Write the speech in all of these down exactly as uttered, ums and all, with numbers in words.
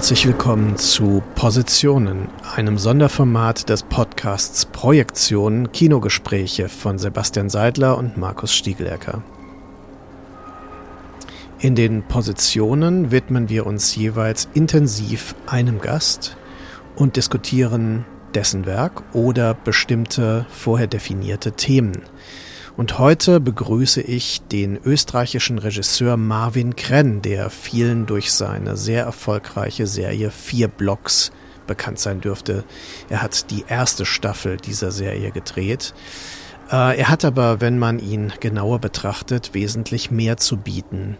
Herzlich willkommen zu Positionen, einem Sonderformat des Podcasts Projektionen Kinogespräche von Sebastian Seidler und Markus Stieglerker. In den Positionen widmen wir uns jeweils intensiv einem Gast und diskutieren dessen Werk oder bestimmte vorher definierte Themen. Und heute begrüße ich den österreichischen Regisseur Marvin Krenn, der vielen durch seine sehr erfolgreiche Serie Vier Blocks bekannt sein dürfte. Er hat die erste Staffel dieser Serie gedreht. Er hat aber, wenn man ihn genauer betrachtet, wesentlich mehr zu bieten.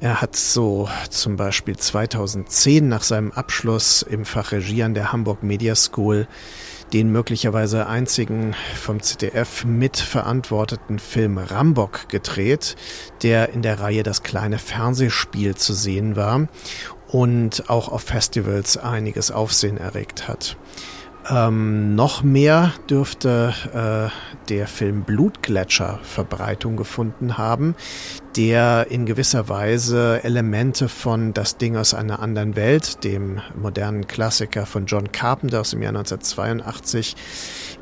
Er hat so zum Beispiel zweitausendzehn nach seinem Abschluss im Fach Regie an der Hamburg Media School den möglicherweise einzigen vom Z D F mitverantworteten Film Rambok gedreht, der in der Reihe Das kleine Fernsehspiel zu sehen war und auch auf Festivals einiges Aufsehen erregt hat. Ähm, noch mehr dürfte äh, der Film Blutgletscher Verbreitung gefunden haben, der in gewisser Weise Elemente von Das Ding aus einer anderen Welt, dem modernen Klassiker von John Carpenter aus dem Jahr neunzehnhundertzweiundachtzig,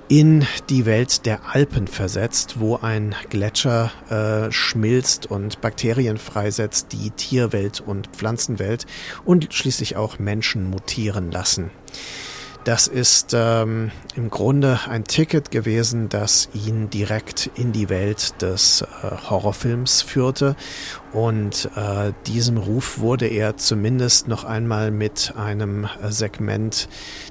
in die Welt der Alpen versetzt, wo ein Gletscher äh, schmilzt und Bakterien freisetzt, die Tierwelt und Pflanzenwelt und schließlich auch Menschen mutieren lassen. Das ist ähm, im Grunde ein Ticket gewesen, das ihn direkt in die Welt des äh, Horrorfilms führte. Und äh, diesem Ruf wurde er zumindest noch einmal mit einem äh, Segment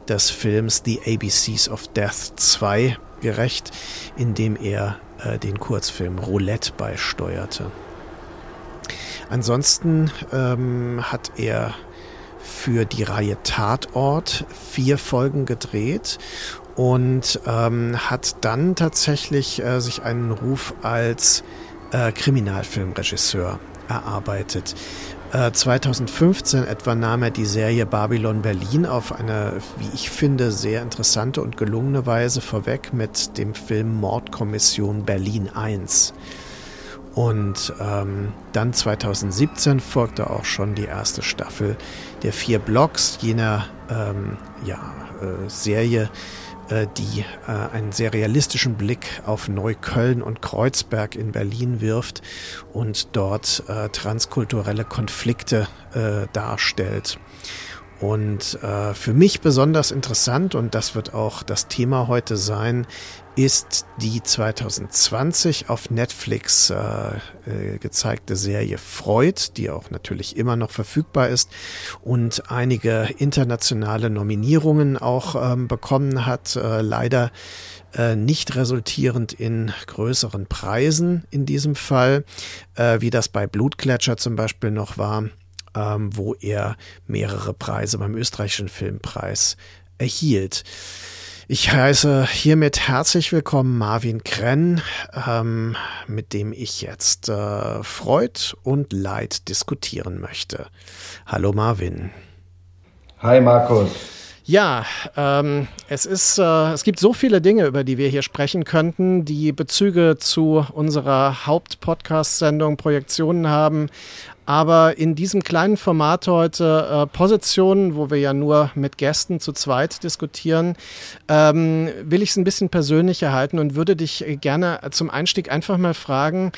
des Films The A B Cs of Death zwei gerecht, in dem er äh, den Kurzfilm Roulette beisteuerte. Ansonsten ähm, hat er für die Reihe Tatort vier Folgen gedreht und ähm, hat dann tatsächlich äh, sich einen Ruf als äh, Kriminalfilmregisseur erarbeitet. Äh, zweitausendfünfzehn etwa nahm er die Serie Babylon Berlin auf eine, wie ich finde, sehr interessante und gelungene Weise vorweg mit dem Film Mordkommission Berlin eins. Und ähm, dann zweitausendsiebzehn folgte auch schon die erste Staffel der Vier Blocks, jener ähm, ja, äh, Serie, äh, die äh, einen sehr realistischen Blick auf Neukölln und Kreuzberg in Berlin wirft und dort äh, transkulturelle Konflikte äh, darstellt. Und äh, für mich besonders interessant, und das wird auch das Thema heute sein, ist die zweitausendzwanzig auf Netflix äh, äh, gezeigte Serie Freud, die auch natürlich immer noch verfügbar ist und einige internationale Nominierungen auch ähm, bekommen hat, äh, leider äh, nicht resultierend in größeren Preisen in diesem Fall, äh, wie das bei Blutgletscher zum Beispiel noch war, äh, wo er mehrere Preise beim österreichischen Filmpreis erhielt. Ich heiße hiermit herzlich willkommen Marvin Krenn, ähm, mit dem ich jetzt äh, Freud und Leid diskutieren möchte. Hallo Marvin. Hi Markus. Ja, ähm, es ist, äh, es gibt so viele Dinge, über die wir hier sprechen könnten, die Bezüge zu unserer Haupt-Podcast-Sendung Projektionen haben. Aber in diesem kleinen Format heute, äh, Positionen, wo wir ja nur mit Gästen zu zweit diskutieren, ähm, will ich es ein bisschen persönlicher halten und würde dich gerne zum Einstieg einfach mal fragen,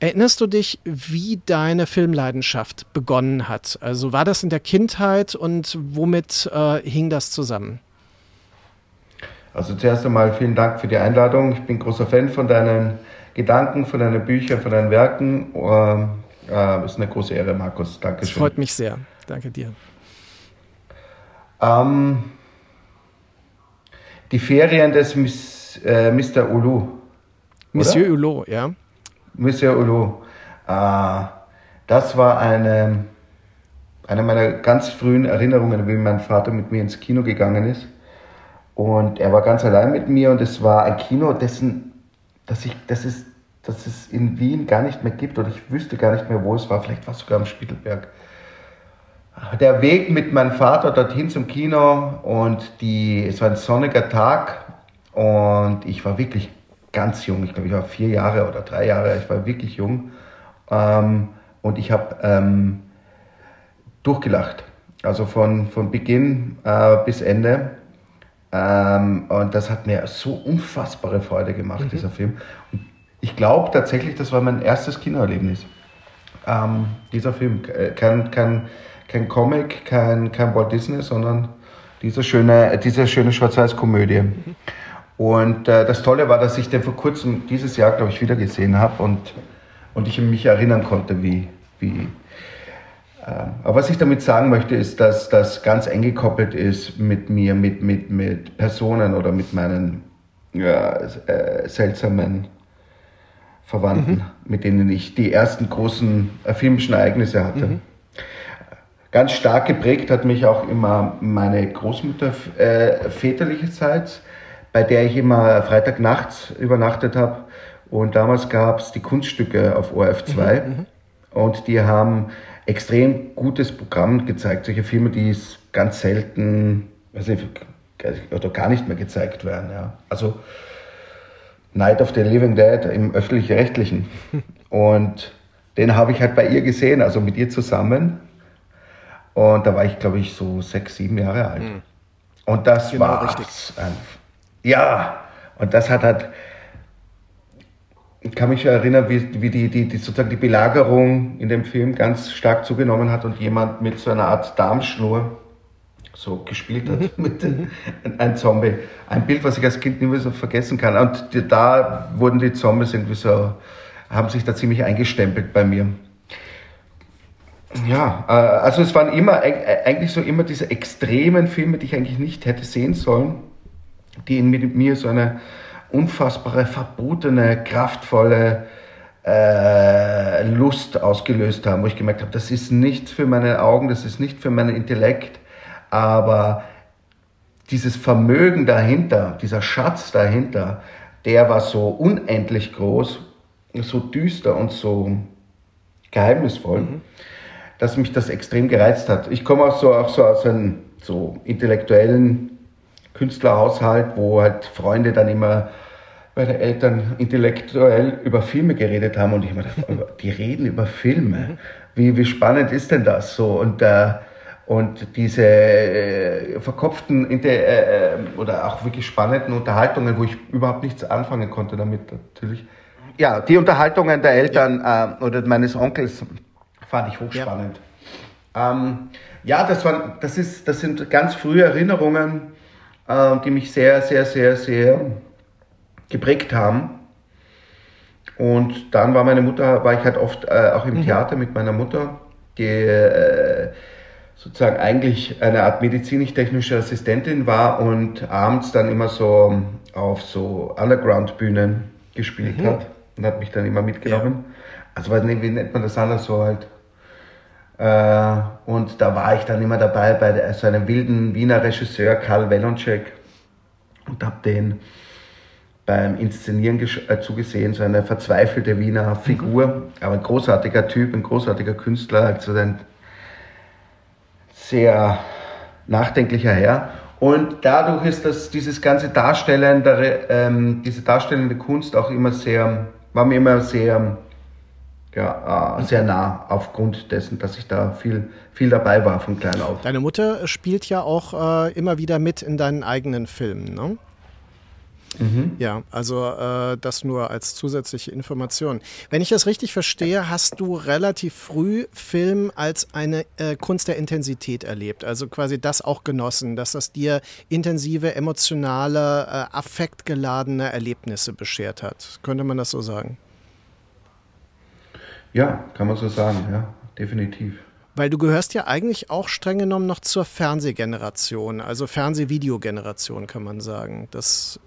erinnerst du dich, wie deine Filmleidenschaft begonnen hat? Also war das in der Kindheit und womit äh, hing das zusammen? Also zuerst einmal vielen Dank für die Einladung. Ich bin großer Fan von deinen Gedanken, von deinen Büchern, von deinen Werken. Ähm Uh, ist eine große Ehre, Markus. Dankeschön. Das freut mich sehr. Danke dir. Um, die Ferien des Miss, äh, Mister Ulu. Monsieur oder? Ulu, ja. Monsieur Ulu. Uh, das war eine, eine meiner ganz frühen Erinnerungen, wie mein Vater mit mir ins Kino gegangen ist. Und er war ganz allein mit mir und es war ein Kino, dessen, dass ich, das ist, dass es in Wien gar nicht mehr gibt oder ich wüsste gar nicht mehr, wo es war. Vielleicht war es sogar am Spittelberg. Der Weg mit meinem Vater dorthin zum Kino und die, es war ein sonniger Tag und ich war wirklich ganz jung. Ich glaube, ich war vier Jahre oder drei Jahre. Ich war wirklich jung ähm, und ich habe ähm, durchgelacht. also von, von Beginn äh, bis Ende. Ähm, und das hat mir so unfassbare Freude gemacht, mhm. dieser Film. Und ich glaube tatsächlich, das war mein erstes Kinoerlebnis. Ähm, dieser Film, kein, kein, kein Comic, kein, kein Walt Disney, sondern diese schöne, diese schöne Schwarz-Weiß-Komödie. Mhm. Und äh, das Tolle war, dass ich den vor kurzem, dieses Jahr, glaube ich, wieder gesehen habe und, und ich mich erinnern konnte, wie... wie Aber was ich damit sagen möchte, ist, dass das ganz eng gekoppelt ist mit mir, mit, mit, mit Personen oder mit meinen ja, äh, seltsamen Verwandten, mhm. mit denen ich die ersten großen äh, filmischen Ereignisse hatte. Mhm. Ganz stark geprägt hat mich auch immer meine Großmutter äh, väterlicherseits, bei der ich immer Freitagnachts übernachtet habe. Und damals gab es die Kunststücke auf O R F zwei mhm. und die haben extrem gutes Programm gezeigt, solche Filme, die es ganz selten, weiß nicht, oder gar nicht mehr gezeigt werden. Ja. Also Night of the Living Dead im Öffentlich-Rechtlichen. Und den habe ich halt bei ihr gesehen, also mit ihr zusammen. Und da war ich, glaube ich, so sechs, sieben Jahre alt. Mhm. Und das genau war... Richtig. Ein, ja, und das hat halt... Ich kann mich erinnern, wie, wie die, die, die, sozusagen die Belagerung in dem Film ganz stark zugenommen hat und jemand mit so einer Art Darmschnur so gespielt hat, mit einem Zombie. Ein Bild, was ich als Kind nie mehr so vergessen kann. Und die, da wurden die Zombies irgendwie so, haben sich da ziemlich eingestempelt bei mir. Ja, also es waren immer, eigentlich so immer diese extremen Filme, die ich eigentlich nicht hätte sehen sollen, die in mir so eine unfassbare, verbotene, kraftvolle äh, Lust ausgelöst haben, wo ich gemerkt habe, das ist nicht für meine Augen, das ist nicht für meinen Intellekt, aber dieses Vermögen dahinter, dieser Schatz dahinter, der war so unendlich groß, so düster und so geheimnisvoll, mhm. dass mich das extrem gereizt hat. Ich komme auch so, auch so aus einem so intellektuellen Künstlerhaushalt, wo halt Freunde dann immer bei den Eltern intellektuell über Filme geredet haben und ich immer dachte, die reden über Filme. Wie, wie spannend ist denn das so? Und, äh, und diese äh, verkopften äh, oder auch wirklich spannenden Unterhaltungen, wo ich überhaupt nichts anfangen konnte damit natürlich. Ja, die Unterhaltungen der Eltern äh, oder meines Onkels fand ich hochspannend. Ja, ähm, ja das, waren, das, ist, das sind ganz frühe Erinnerungen, die mich sehr, sehr, sehr, sehr geprägt haben. Und dann war meine Mutter, war ich halt oft äh, auch im mhm. Theater mit meiner Mutter, die äh, sozusagen eigentlich eine Art medizinisch-technische Assistentin war und abends dann immer so auf so Underground-Bühnen gespielt mhm. hat und hat mich dann immer mitgenommen. Ja. Also wie nennt man das anders so halt? Und da war ich dann immer dabei bei so einem wilden Wiener Regisseur, Karl Welonczek, und habe den beim Inszenieren äh, zugesehen, so eine verzweifelte Wiener Figur, mhm. aber ein großartiger Typ, ein großartiger Künstler, also ein sehr nachdenklicher Herr. Und dadurch ist das, dieses ganze darstellende, ähm, diese darstellende Kunst auch immer sehr, war mir immer sehr... Ja, sehr nah, aufgrund dessen, dass ich da viel, viel dabei war von klein auf. Deine Mutter spielt ja auch äh, immer wieder mit in deinen eigenen Filmen, ne? Mhm. Ja, also äh, das nur als zusätzliche Information. Wenn ich das richtig verstehe, hast du relativ früh Film als eine äh, Kunst der Intensität erlebt, also quasi das auch genossen, dass das dir intensive, emotionale, äh, affektgeladene Erlebnisse beschert hat. Könnte man das so sagen? Ja, kann man so sagen, ja, definitiv. Weil du gehörst ja eigentlich auch streng genommen noch zur Fernsehgeneration, also Fernsehvideogeneration, kann man sagen. Das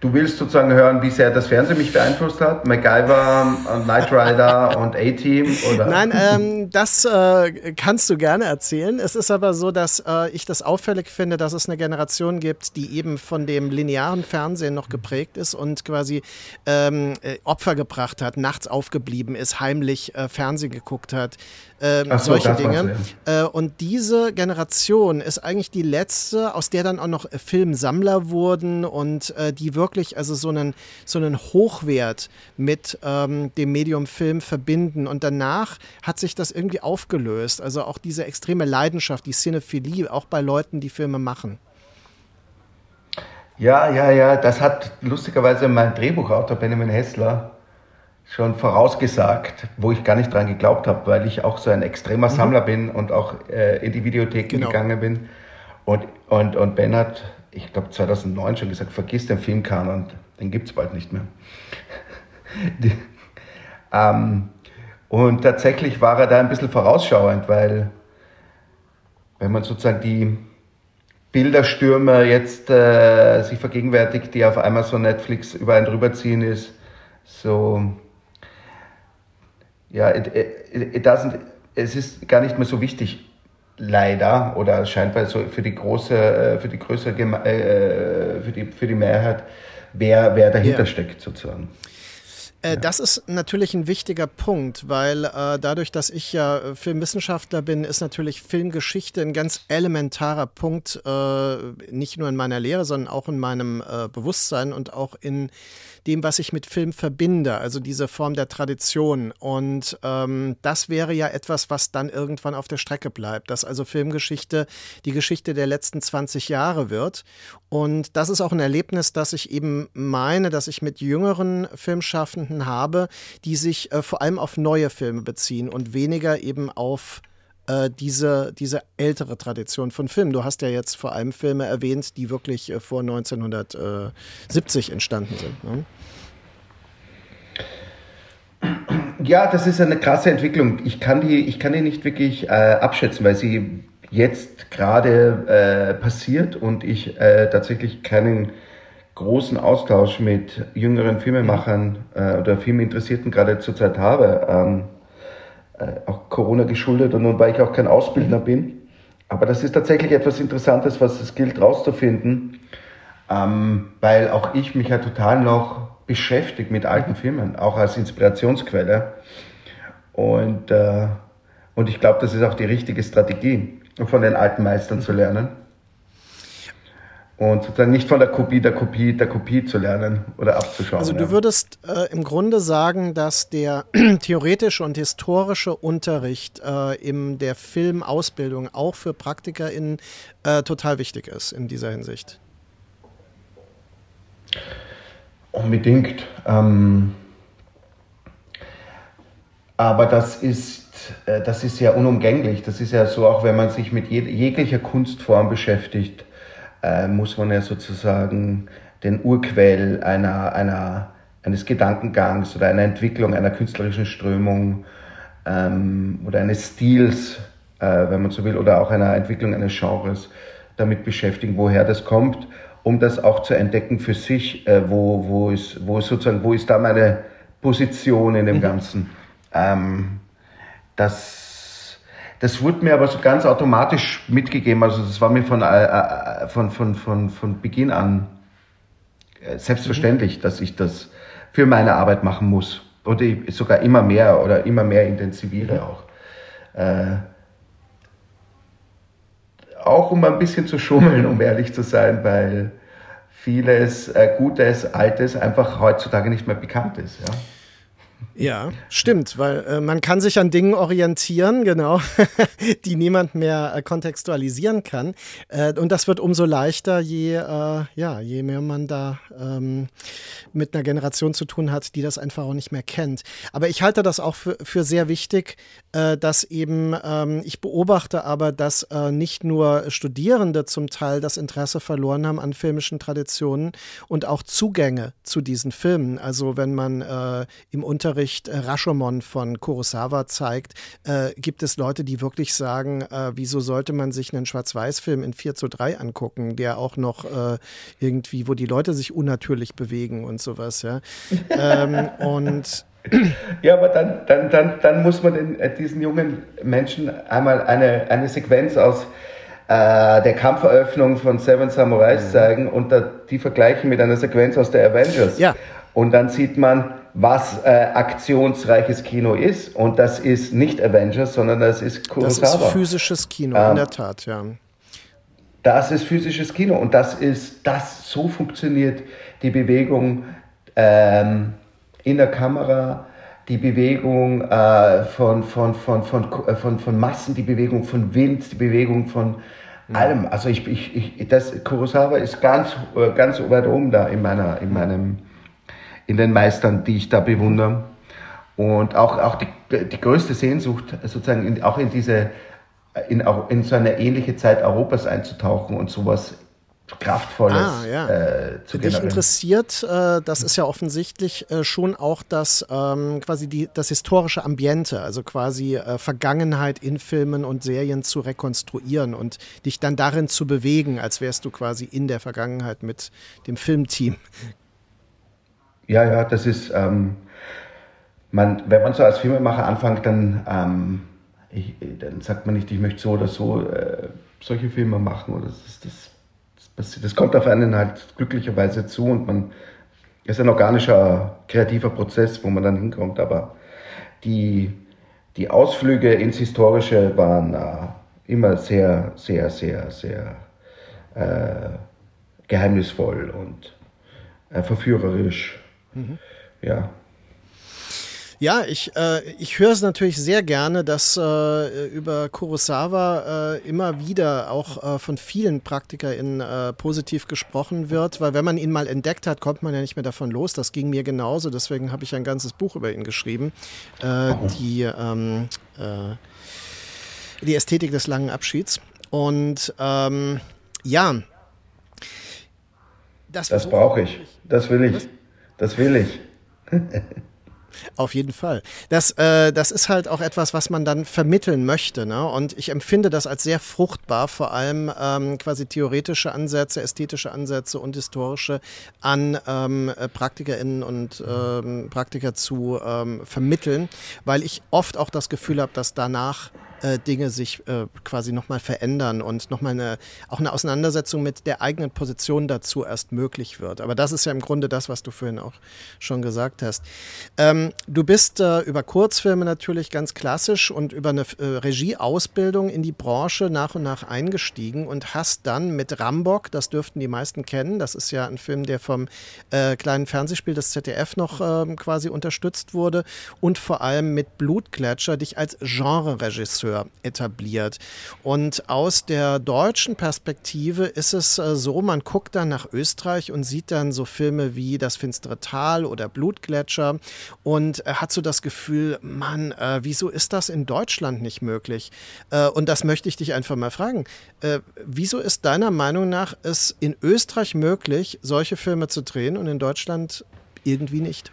du willst sozusagen hören, wie sehr das Fernsehen mich beeinflusst hat? MacGyver, Knight Rider und A-Team? Oder? Nein, ähm, das äh, kannst du gerne erzählen. Es ist aber so, dass äh, ich das auffällig finde, dass es eine Generation gibt, die eben von dem linearen Fernsehen noch geprägt ist und quasi ähm, Opfer gebracht hat, nachts aufgeblieben ist, heimlich äh, Fernsehen geguckt hat, ähm, so, solche Dinge. Äh, und diese Generation ist eigentlich die letzte, aus der dann auch noch Filmsammler wurden und äh, die wirklich also so einen, so einen Hochwert mit ähm, dem Medium Film verbinden. Und danach hat sich das irgendwie aufgelöst. Also auch diese extreme Leidenschaft, die Cinephilie, auch bei Leuten, die Filme machen. Ja, ja, ja, das hat lustigerweise mein Drehbuchautor Benjamin Hessler schon vorausgesagt, wo ich gar nicht dran geglaubt habe, weil ich auch so ein extremer mhm. Sammler bin und auch äh, in die Videotheken genau. gegangen bin. Und, und, und Ben hat, ich glaube zweitausendneun schon gesagt, vergiss den Filmkanon, den gibt's bald nicht mehr. die, ähm, und tatsächlich war er da ein bisschen vorausschauend, weil wenn man sozusagen die Bilderstürme jetzt äh, sich vergegenwärtigt, die auf einmal so Netflix über einen rüberziehen, ist so, ja, it, it, it doesn't, es ist gar nicht mehr so wichtig, leider, oder scheinbar so für die große, für die größere, äh, für die, für die Mehrheit, wer, wer dahinter yeah. steckt sozusagen. Äh, ja. Das ist natürlich ein wichtiger Punkt, weil äh, dadurch, dass ich ja Filmwissenschaftler bin, ist natürlich Filmgeschichte ein ganz elementarer Punkt, äh, nicht nur in meiner Lehre, sondern auch in meinem äh, Bewusstsein und auch in dem, was ich mit Film verbinde, also diese Form der Tradition. Und ähm, das wäre ja etwas, was dann irgendwann auf der Strecke bleibt, dass also Filmgeschichte die Geschichte der letzten zwanzig Jahre wird. Und das ist auch ein Erlebnis, das ich eben meine, dass ich mit jüngeren Filmschaffenden habe, die sich äh, vor allem auf neue Filme beziehen und weniger eben auf äh, diese, diese ältere Tradition von Film. Du hast ja jetzt vor allem Filme erwähnt, die wirklich äh, vor neunzehnhundertsiebzig entstanden sind, ne? Ja, das ist eine krasse Entwicklung. Ich kann die, ich kann die nicht wirklich äh, abschätzen, weil sie jetzt gerade äh, passiert und ich äh, tatsächlich keinen großen Austausch mit jüngeren Filmemachern äh, oder Filminteressierten gerade zurzeit habe. Ähm, äh, auch Corona geschuldet und nun, weil ich auch kein Ausbildner bin. Aber das ist tatsächlich etwas Interessantes, was es gilt rauszufinden, ähm, weil auch ich mich ja total noch beschäftigt mit alten Filmen, auch als Inspirationsquelle. Und, äh, und ich glaube, das ist auch die richtige Strategie, von den alten Meistern zu lernen und sozusagen nicht von der Kopie der Kopie der Kopie zu lernen oder abzuschauen. Also du würdest äh, im Grunde sagen, dass der theoretische und historische Unterricht äh, in der Filmausbildung auch für PraktikerInnen äh, total wichtig ist in dieser Hinsicht? Unbedingt. Ähm, aber das ist Das ist ja unumgänglich. Das ist ja so, auch wenn man sich mit jeglicher Kunstform beschäftigt, äh, muss man ja sozusagen den Urquell einer, einer, eines Gedankengangs oder einer Entwicklung, einer künstlerischen Strömung ähm, oder eines Stils, äh, wenn man so will, oder auch einer Entwicklung eines Genres damit beschäftigen, woher das kommt, um das auch zu entdecken für sich, äh, wo, wo, ist, wo, ist sozusagen, wo ist da meine Position in dem Ganzen. Ähm, Das, das wurde mir aber so ganz automatisch mitgegeben, also das war mir von, äh, von, von, von, von Beginn an selbstverständlich, mhm. dass ich das für meine Arbeit machen muss und ich sogar immer mehr oder immer mehr intensiviere mhm. auch. Äh, auch um ein bisschen zu schummeln, um ehrlich zu sein, weil vieles äh, Gutes, Altes einfach heutzutage nicht mehr bekannt ist, ja. Ja, stimmt, weil äh, man kann sich an Dingen orientieren, genau, die niemand mehr äh, kontextualisieren kann. Äh, und das wird umso leichter, je, äh, ja, je mehr man da ähm, mit einer Generation zu tun hat, die das einfach auch nicht mehr kennt. Aber ich halte das auch für, für sehr wichtig, äh, dass eben, ähm, ich beobachte aber, dass äh, nicht nur Studierende zum Teil das Interesse verloren haben an filmischen Traditionen und auch Zugänge zu diesen Filmen. Also wenn man äh, im Unterricht Rashomon von Kurosawa zeigt, äh, gibt es Leute, die wirklich sagen, äh, wieso sollte man sich einen Schwarz-Weiß-Film in vier zu drei angucken, der auch noch äh, irgendwie, wo die Leute sich unnatürlich bewegen und sowas, ja. ähm, und ja, aber dann, dann, dann, dann muss man den, diesen jungen Menschen einmal eine, eine Sequenz aus äh, der Kampferöffnung von Seven Samurais mhm. zeigen und da, die vergleichen mit einer Sequenz aus der Avengers. Ja. Und dann sieht man, was äh, aktionsreiches Kino ist. Und das ist nicht Avengers, sondern das ist Kurosawa. Das ist physisches Kino, ähm, in der Tat, ja. Das ist physisches Kino. Und das ist, das so funktioniert die Bewegung ähm, in der Kamera, die Bewegung äh, von, von, von, von, von, von, von Massen, die Bewegung von Wind, die Bewegung von allem. Also ich, ich, ich, das Kurosawa ist ganz, ganz weit oben da in meiner, in meinem, in den Meistern, die ich da bewundere. Und auch, auch die, die größte Sehnsucht, sozusagen, in, auch in diese, in, auch in so eine ähnliche Zeit Europas einzutauchen und sowas Kraftvolles ah, ja. äh, zu generieren. Dich interessiert, äh, das ist ja offensichtlich äh, schon auch das ähm, quasi die, das historische Ambiente, also quasi äh, Vergangenheit in Filmen und Serien zu rekonstruieren und dich dann darin zu bewegen, als wärst du quasi in der Vergangenheit mit dem Filmteam. Ja, ja, das ist, ähm, man, wenn man so als Filmemacher anfängt, dann, ähm, ich, dann sagt man nicht, ich möchte so oder so äh, solche Filme machen oder das ist das. Das, das kommt auf einen halt glücklicherweise zu und man ist ein organischer, kreativer Prozess, wo man dann hinkommt. Aber die, die Ausflüge ins Historische waren äh, immer sehr, sehr, sehr, sehr äh, geheimnisvoll und äh, verführerisch. Mhm. Ja. Ja, ich, äh, ich höre es natürlich sehr gerne, dass äh, über Kurosawa äh, immer wieder auch äh, von vielen PraktikerInnen äh, positiv gesprochen wird, weil wenn man ihn mal entdeckt hat, kommt man ja nicht mehr davon los. Das ging mir genauso, deswegen habe ich ein ganzes Buch über ihn geschrieben. Äh, die, ähm, äh, die Ästhetik des langen Abschieds. Und ähm, ja, das, das brauche ich. Das will ich. Was? Das will ich. Auf jeden Fall. Das, äh, das ist halt auch etwas, was man dann vermitteln möchte, ne? Und ich empfinde das als sehr fruchtbar, vor allem ähm, quasi theoretische Ansätze, ästhetische Ansätze und historische an ähm, PraktikerInnen und ähm, Praktiker zu ähm, vermitteln, weil ich oft auch das Gefühl habe, dass danach äh, Dinge sich äh, quasi nochmal verändern und nochmal eine, auch eine Auseinandersetzung mit der eigenen Position dazu erst möglich wird. Aber das ist ja im Grunde das, was du vorhin auch schon gesagt hast. Ähm, du bist äh, über Kurzfilme natürlich ganz klassisch und über eine äh, Regieausbildung in die Branche nach und nach eingestiegen und hast dann mit Rambok, das dürften die meisten kennen, das ist ja ein Film, der vom äh, kleinen Fernsehspiel des Z D F noch äh, quasi unterstützt wurde und vor allem mit Blutgletscher dich als Genre-Regisseur etabliert. Und aus der deutschen Perspektive ist es äh, so, man guckt dann nach Österreich und sieht dann so Filme wie Das finstere Tal oder Blutgletscher und äh, hat so das Gefühl, Mann, äh, wieso ist das in Deutschland nicht möglich? Äh, und das möchte ich dich einfach mal fragen. Äh, wieso ist deiner Meinung nach es in Österreich möglich, solche Filme zu drehen und in Deutschland irgendwie nicht?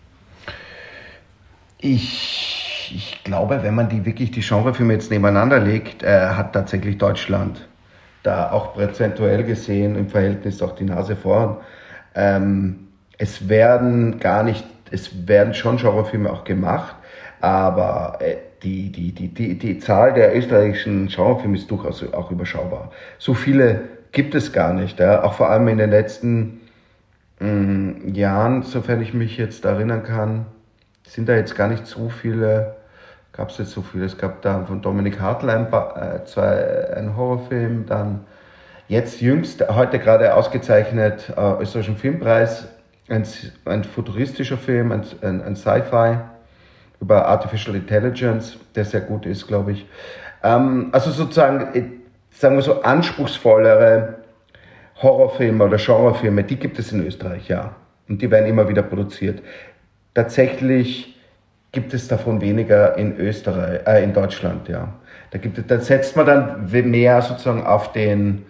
Ich Ich glaube, wenn man die wirklich die Genrefilme jetzt nebeneinander legt, äh, hat tatsächlich Deutschland da auch prozentuell gesehen im Verhältnis auch die Nase vorn. Ähm, es werden gar nicht, es werden schon Genrefilme auch gemacht, aber äh, die, die, die, die, die Zahl der österreichischen Genrefilme ist durchaus auch überschaubar. So viele gibt es gar nicht, ja? Auch vor allem in den letzten mh, Jahren, sofern ich mich jetzt erinnern kann. Sind da jetzt gar nicht so viele, gab es jetzt so viele, es gab da von Dominik Hartl ein, äh, zwei, ein Horrorfilm, dann jetzt jüngst, heute gerade ausgezeichnet, äh, österreichischen Filmpreis, ein, ein futuristischer Film, ein, ein, ein Sci-Fi über Artificial Intelligence, der sehr gut ist, glaube ich. Ähm, also sozusagen, sagen wir so, anspruchsvollere Horrorfilme oder Genrefilme, die gibt es in Österreich, ja. Und die werden immer wieder produziert. Tatsächlich gibt es davon weniger in Österreich, äh, in Deutschland, ja. Da gibt es, da setzt man dann mehr sozusagen auf den,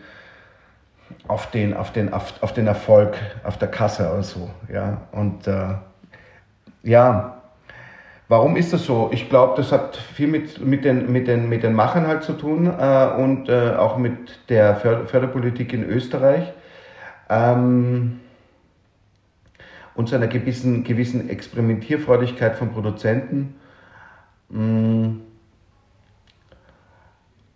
auf den, auf den, auf, auf den Erfolg, auf der Kasse oder so, ja. Und, äh, ja. Warum ist das so? Ich glaube, das hat viel mit, mit den, mit den, mit den Machern halt zu tun, äh, und, äh, auch mit der Förderpolitik in Österreich. Ähm, und zu einer gewissen, gewissen Experimentierfreudigkeit von Produzenten.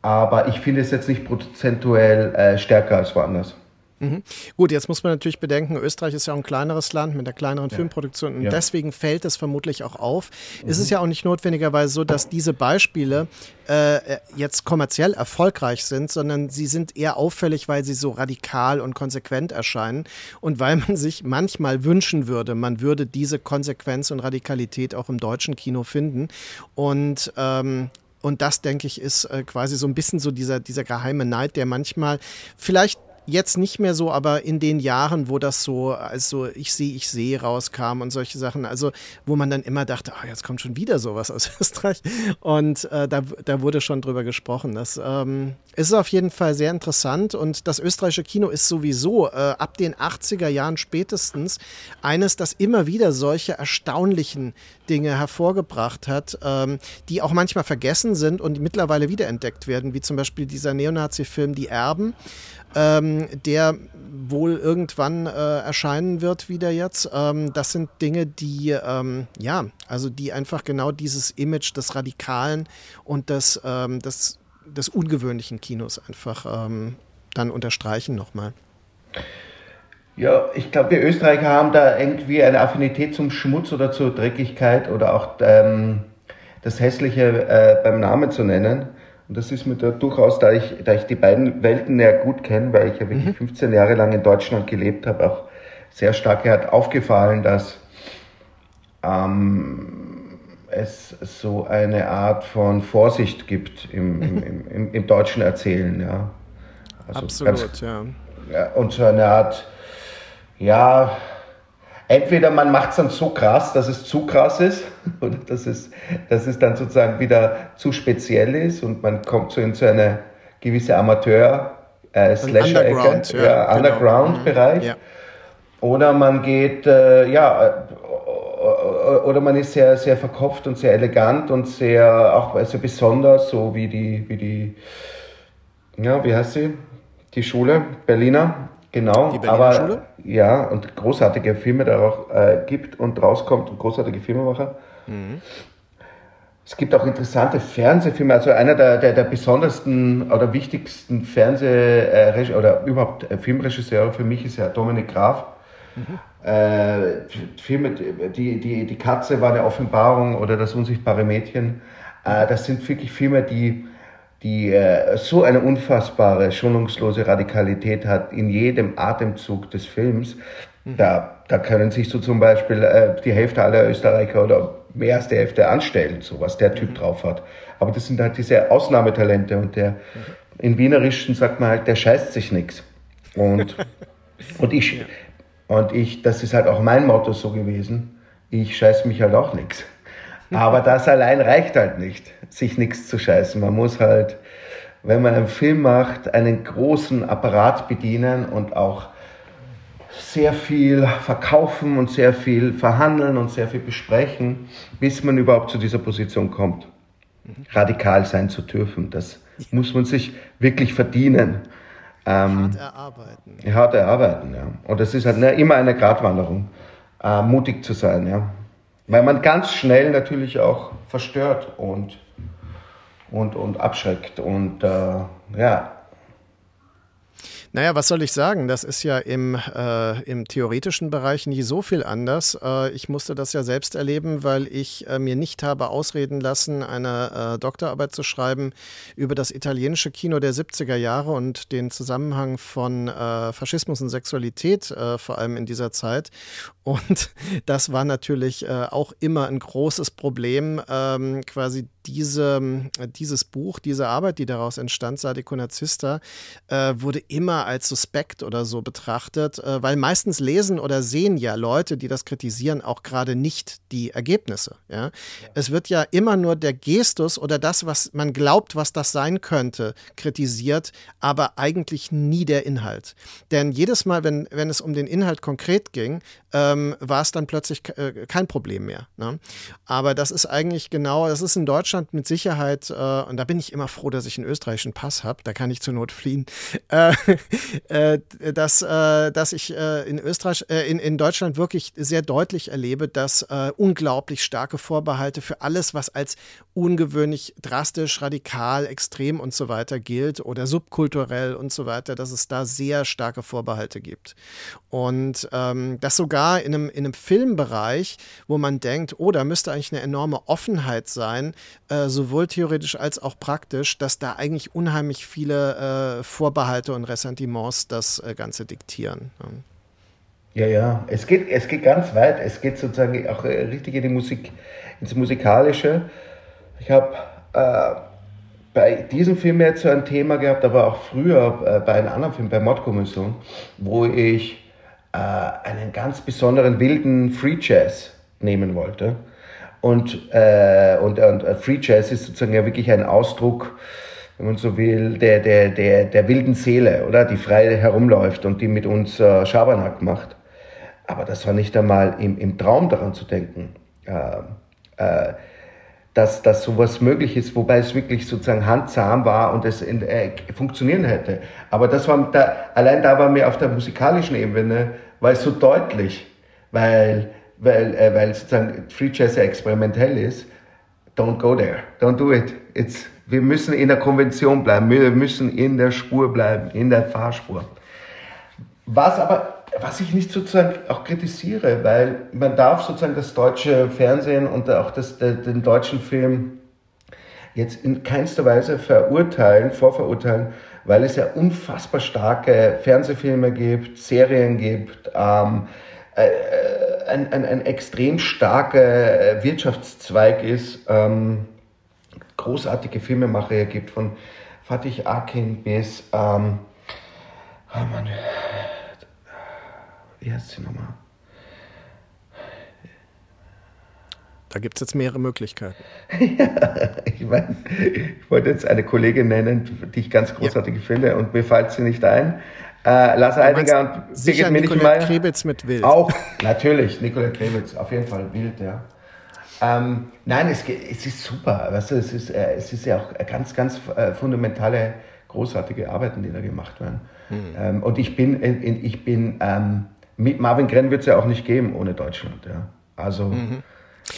Aber ich finde es jetzt nicht prozentuell äh, stärker als woanders. Mhm. Gut, jetzt muss man natürlich bedenken, Österreich ist ja auch ein kleineres Land mit einer kleineren ja. Filmproduktion und ja. deswegen fällt es vermutlich auch auf. Mhm. Es ist ja auch nicht notwendigerweise so, dass diese Beispiele äh, jetzt kommerziell erfolgreich sind, sondern sie sind eher auffällig, weil sie so radikal und konsequent erscheinen und weil man sich manchmal wünschen würde, man würde diese Konsequenz und Radikalität auch im deutschen Kino finden und ähm, und das, denke ich, ist äh, quasi so ein bisschen so dieser, dieser geheime Neid, der manchmal vielleicht jetzt nicht mehr so, aber in den Jahren, wo das so, also ich sehe, ich sehe rauskam und solche Sachen, also wo man dann immer dachte, ah, jetzt kommt schon wieder sowas aus Österreich und äh, da, da wurde schon drüber gesprochen. Das ähm, ist auf jeden Fall sehr interessant und das österreichische Kino ist sowieso äh, ab den achtziger Jahren spätestens eines, das immer wieder solche erstaunlichen Dinge hervorgebracht hat, ähm, die auch manchmal vergessen sind und mittlerweile wiederentdeckt werden, wie zum Beispiel dieser Neonazi-Film Die Erben, Ähm, der wohl irgendwann äh, erscheinen wird wieder jetzt. Ähm, das sind Dinge, die ähm, ja, also die einfach genau dieses Image des Radikalen und des, ähm, des, des ungewöhnlichen Kinos einfach ähm, dann unterstreichen nochmal. Ja, ich glaube, wir Österreicher haben da irgendwie eine Affinität zum Schmutz oder zur Dreckigkeit oder auch ähm, das Hässliche äh, beim Namen zu nennen. Und das ist mir da durchaus, da ich, da ich die beiden Welten ja gut kenne, weil ich ja wirklich mhm. fünfzehn Jahre lang in Deutschland gelebt habe, auch sehr stark hat aufgefallen, dass ähm, es so eine Art von Vorsicht gibt im, im, im, im, im deutschen Erzählen. Ja. Also absolut, ganz, ja. ja. Und so eine Art, ja, entweder man macht es dann so krass, dass es zu krass ist oder dass es, dass es dann sozusagen wieder zu speziell ist und man kommt so in so eine gewisse Amateur-Slasher-Ecke, äh, Underground, ja, ja, Underground-Bereich. Genau. Mhm. Oder man geht, äh, ja, oder man ist sehr, sehr verkopft und sehr elegant und sehr, auch also besonders, so wie die, wie die, ja, wie heißt sie? Die Schule, Berliner. Genau, die aber Schule? Ja, und großartige Filme da auch äh, gibt und rauskommt und großartige Filmemacher. Mhm. Es gibt auch interessante Fernsehfilme, also einer der, der, der besondersten oder wichtigsten Fernseh- oder überhaupt Filmregisseure für mich ist ja Dominik Graf. Mhm. Äh, Filme, die, die, die Katze war eine Offenbarung oder Das unsichtbare Mädchen, äh, das sind wirklich Filme, die die äh, so eine unfassbare, schonungslose Radikalität hat in jedem Atemzug des Films. Mhm. Da, da können sich so zum Beispiel äh, die Hälfte aller Österreicher oder mehr als die Hälfte anstellen, so was der Typ mhm. drauf hat. Aber das sind halt diese Ausnahmetalente und der, mhm. in Wienerischen sagt man halt, der scheißt sich nix. Und, und ich, ja. und ich, das ist halt auch mein Motto so gewesen, ich scheiß mich halt auch nix. Aber das allein reicht halt nicht, sich nichts zu scheißen. Man muss halt, wenn man einen Film macht, einen großen Apparat bedienen und auch sehr viel verkaufen und sehr viel verhandeln und sehr viel besprechen, bis man überhaupt zu dieser Position kommt, radikal sein zu dürfen. Das muss man sich wirklich verdienen. Ähm, hart erarbeiten. Hart erarbeiten, ja. Und das ist halt ne, immer eine Gratwanderung, äh, mutig zu sein, ja. Weil man ganz schnell natürlich auch verstört und, und, und abschreckt und äh, ja. Naja, was soll ich sagen? Das ist ja im, äh, im theoretischen Bereich nie so viel anders. Äh, ich musste das ja selbst erleben, weil ich äh, mir nicht habe ausreden lassen, eine äh, Doktorarbeit zu schreiben über das italienische Kino der siebziger Jahre und den Zusammenhang von äh, Faschismus und Sexualität, äh, vor allem in dieser Zeit. Und das war natürlich äh, auch immer ein großes Problem, ähm, quasi diese, dieses Buch, diese Arbeit, die daraus entstand, Sadiko Nazista, äh, wurde immer als suspekt oder so betrachtet, weil meistens lesen oder sehen ja Leute, die das kritisieren, auch gerade nicht die Ergebnisse. Ja? Es wird ja immer nur der Gestus oder das, was man glaubt, was das sein könnte, kritisiert, aber eigentlich nie der Inhalt. Denn jedes Mal, wenn, wenn es um den Inhalt konkret ging, ähm, war es dann plötzlich äh, kein Problem mehr. Ne? Aber das ist eigentlich genau, das ist in Deutschland Deutschland mit Sicherheit, äh, und da bin ich immer froh, dass ich einen österreichischen Pass habe, da kann ich zur Not fliehen, äh, äh, dass, äh, dass ich äh, in, Österreich, äh, in, in Deutschland wirklich sehr deutlich erlebe, dass äh, unglaublich starke Vorbehalte für alles, was als ungewöhnlich, drastisch, radikal, extrem und so weiter gilt oder subkulturell und so weiter, dass es da sehr starke Vorbehalte gibt. Und ähm, das sogar in einem, in einem Filmbereich, wo man denkt, oh, da müsste eigentlich eine enorme Offenheit sein, äh, sowohl theoretisch als auch praktisch, dass da eigentlich unheimlich viele äh, Vorbehalte und Ressentiments das äh, Ganze diktieren. Ja, ja, es geht, es geht ganz weit. Es geht sozusagen auch äh, richtig in die Musik, ins Musikalische. Ich habe äh, bei diesem Film jetzt so ein Thema gehabt, aber auch früher äh, bei einem anderen Film, bei Mordkommission, wo ich äh, einen ganz besonderen wilden Free Jazz nehmen wollte. Und, äh, und, und Free Jazz ist sozusagen ja wirklich ein Ausdruck, wenn man so will, der, der, der, der wilden Seele, oder? Die frei herumläuft und die mit uns äh, Schabernack macht. Aber das war nicht einmal im, im Traum daran zu denken, äh, äh, dass, dass sowas möglich ist, wobei es wirklich sozusagen handzahm war und es in, äh, funktionieren hätte. Aber das war da, allein da war mir auf der musikalischen Ebene, war es so deutlich, weil weil, äh, weil sozusagen Free Jazz ja experimentell ist, don't go there, don't do it. It's, wir müssen in der Konvention bleiben, wir müssen in der Spur bleiben, in der Fahrspur. Was aber, was ich nicht sozusagen auch kritisiere, weil man darf sozusagen das deutsche Fernsehen und auch das, den deutschen Film jetzt in keinster Weise verurteilen, vorverurteilen, weil es ja unfassbar starke Fernsehfilme gibt, Serien gibt, ähm, Ein, ein, ein extrem starker Wirtschaftszweig ist, ähm, großartige Filmemacher gibt, von Fatih Akin bis, ähm, oh Mann, wie heißt sie nochmal? Da gibt es jetzt mehrere Möglichkeiten. Ja, ich meine, ich wollte jetzt eine Kollegin nennen, die ich ganz großartig ja. finde und mir fällt sie nicht ein. Äh, Lass Eidinger und Birgit Nicolette Krebitz mit Wild. Auch, natürlich, Nicolette Krebitz, auf jeden Fall Wild, ja. Ähm, nein, es, es ist super, weißt du, es ist, äh, es ist ja auch ganz, ganz äh, fundamentale, großartige Arbeiten, die da gemacht werden. Hm. Ähm, und ich bin, äh, ich bin ähm, mit Marvin Krenn wird es ja auch nicht geben ohne Deutschland, ja. Also... Mhm.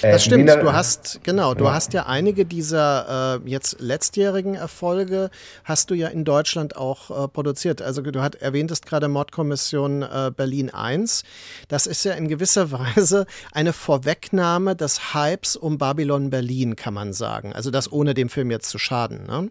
Das stimmt, du hast, genau, du ja. hast ja einige dieser äh, jetzt letztjährigen Erfolge hast du ja in Deutschland auch äh, produziert. Also du hat, erwähntest gerade Mordkommission äh, Berlin eins. Das ist ja in gewisser Weise eine Vorwegnahme des Hypes um Babylon Berlin, kann man sagen. Also das ohne dem Film jetzt zu schaden, ne?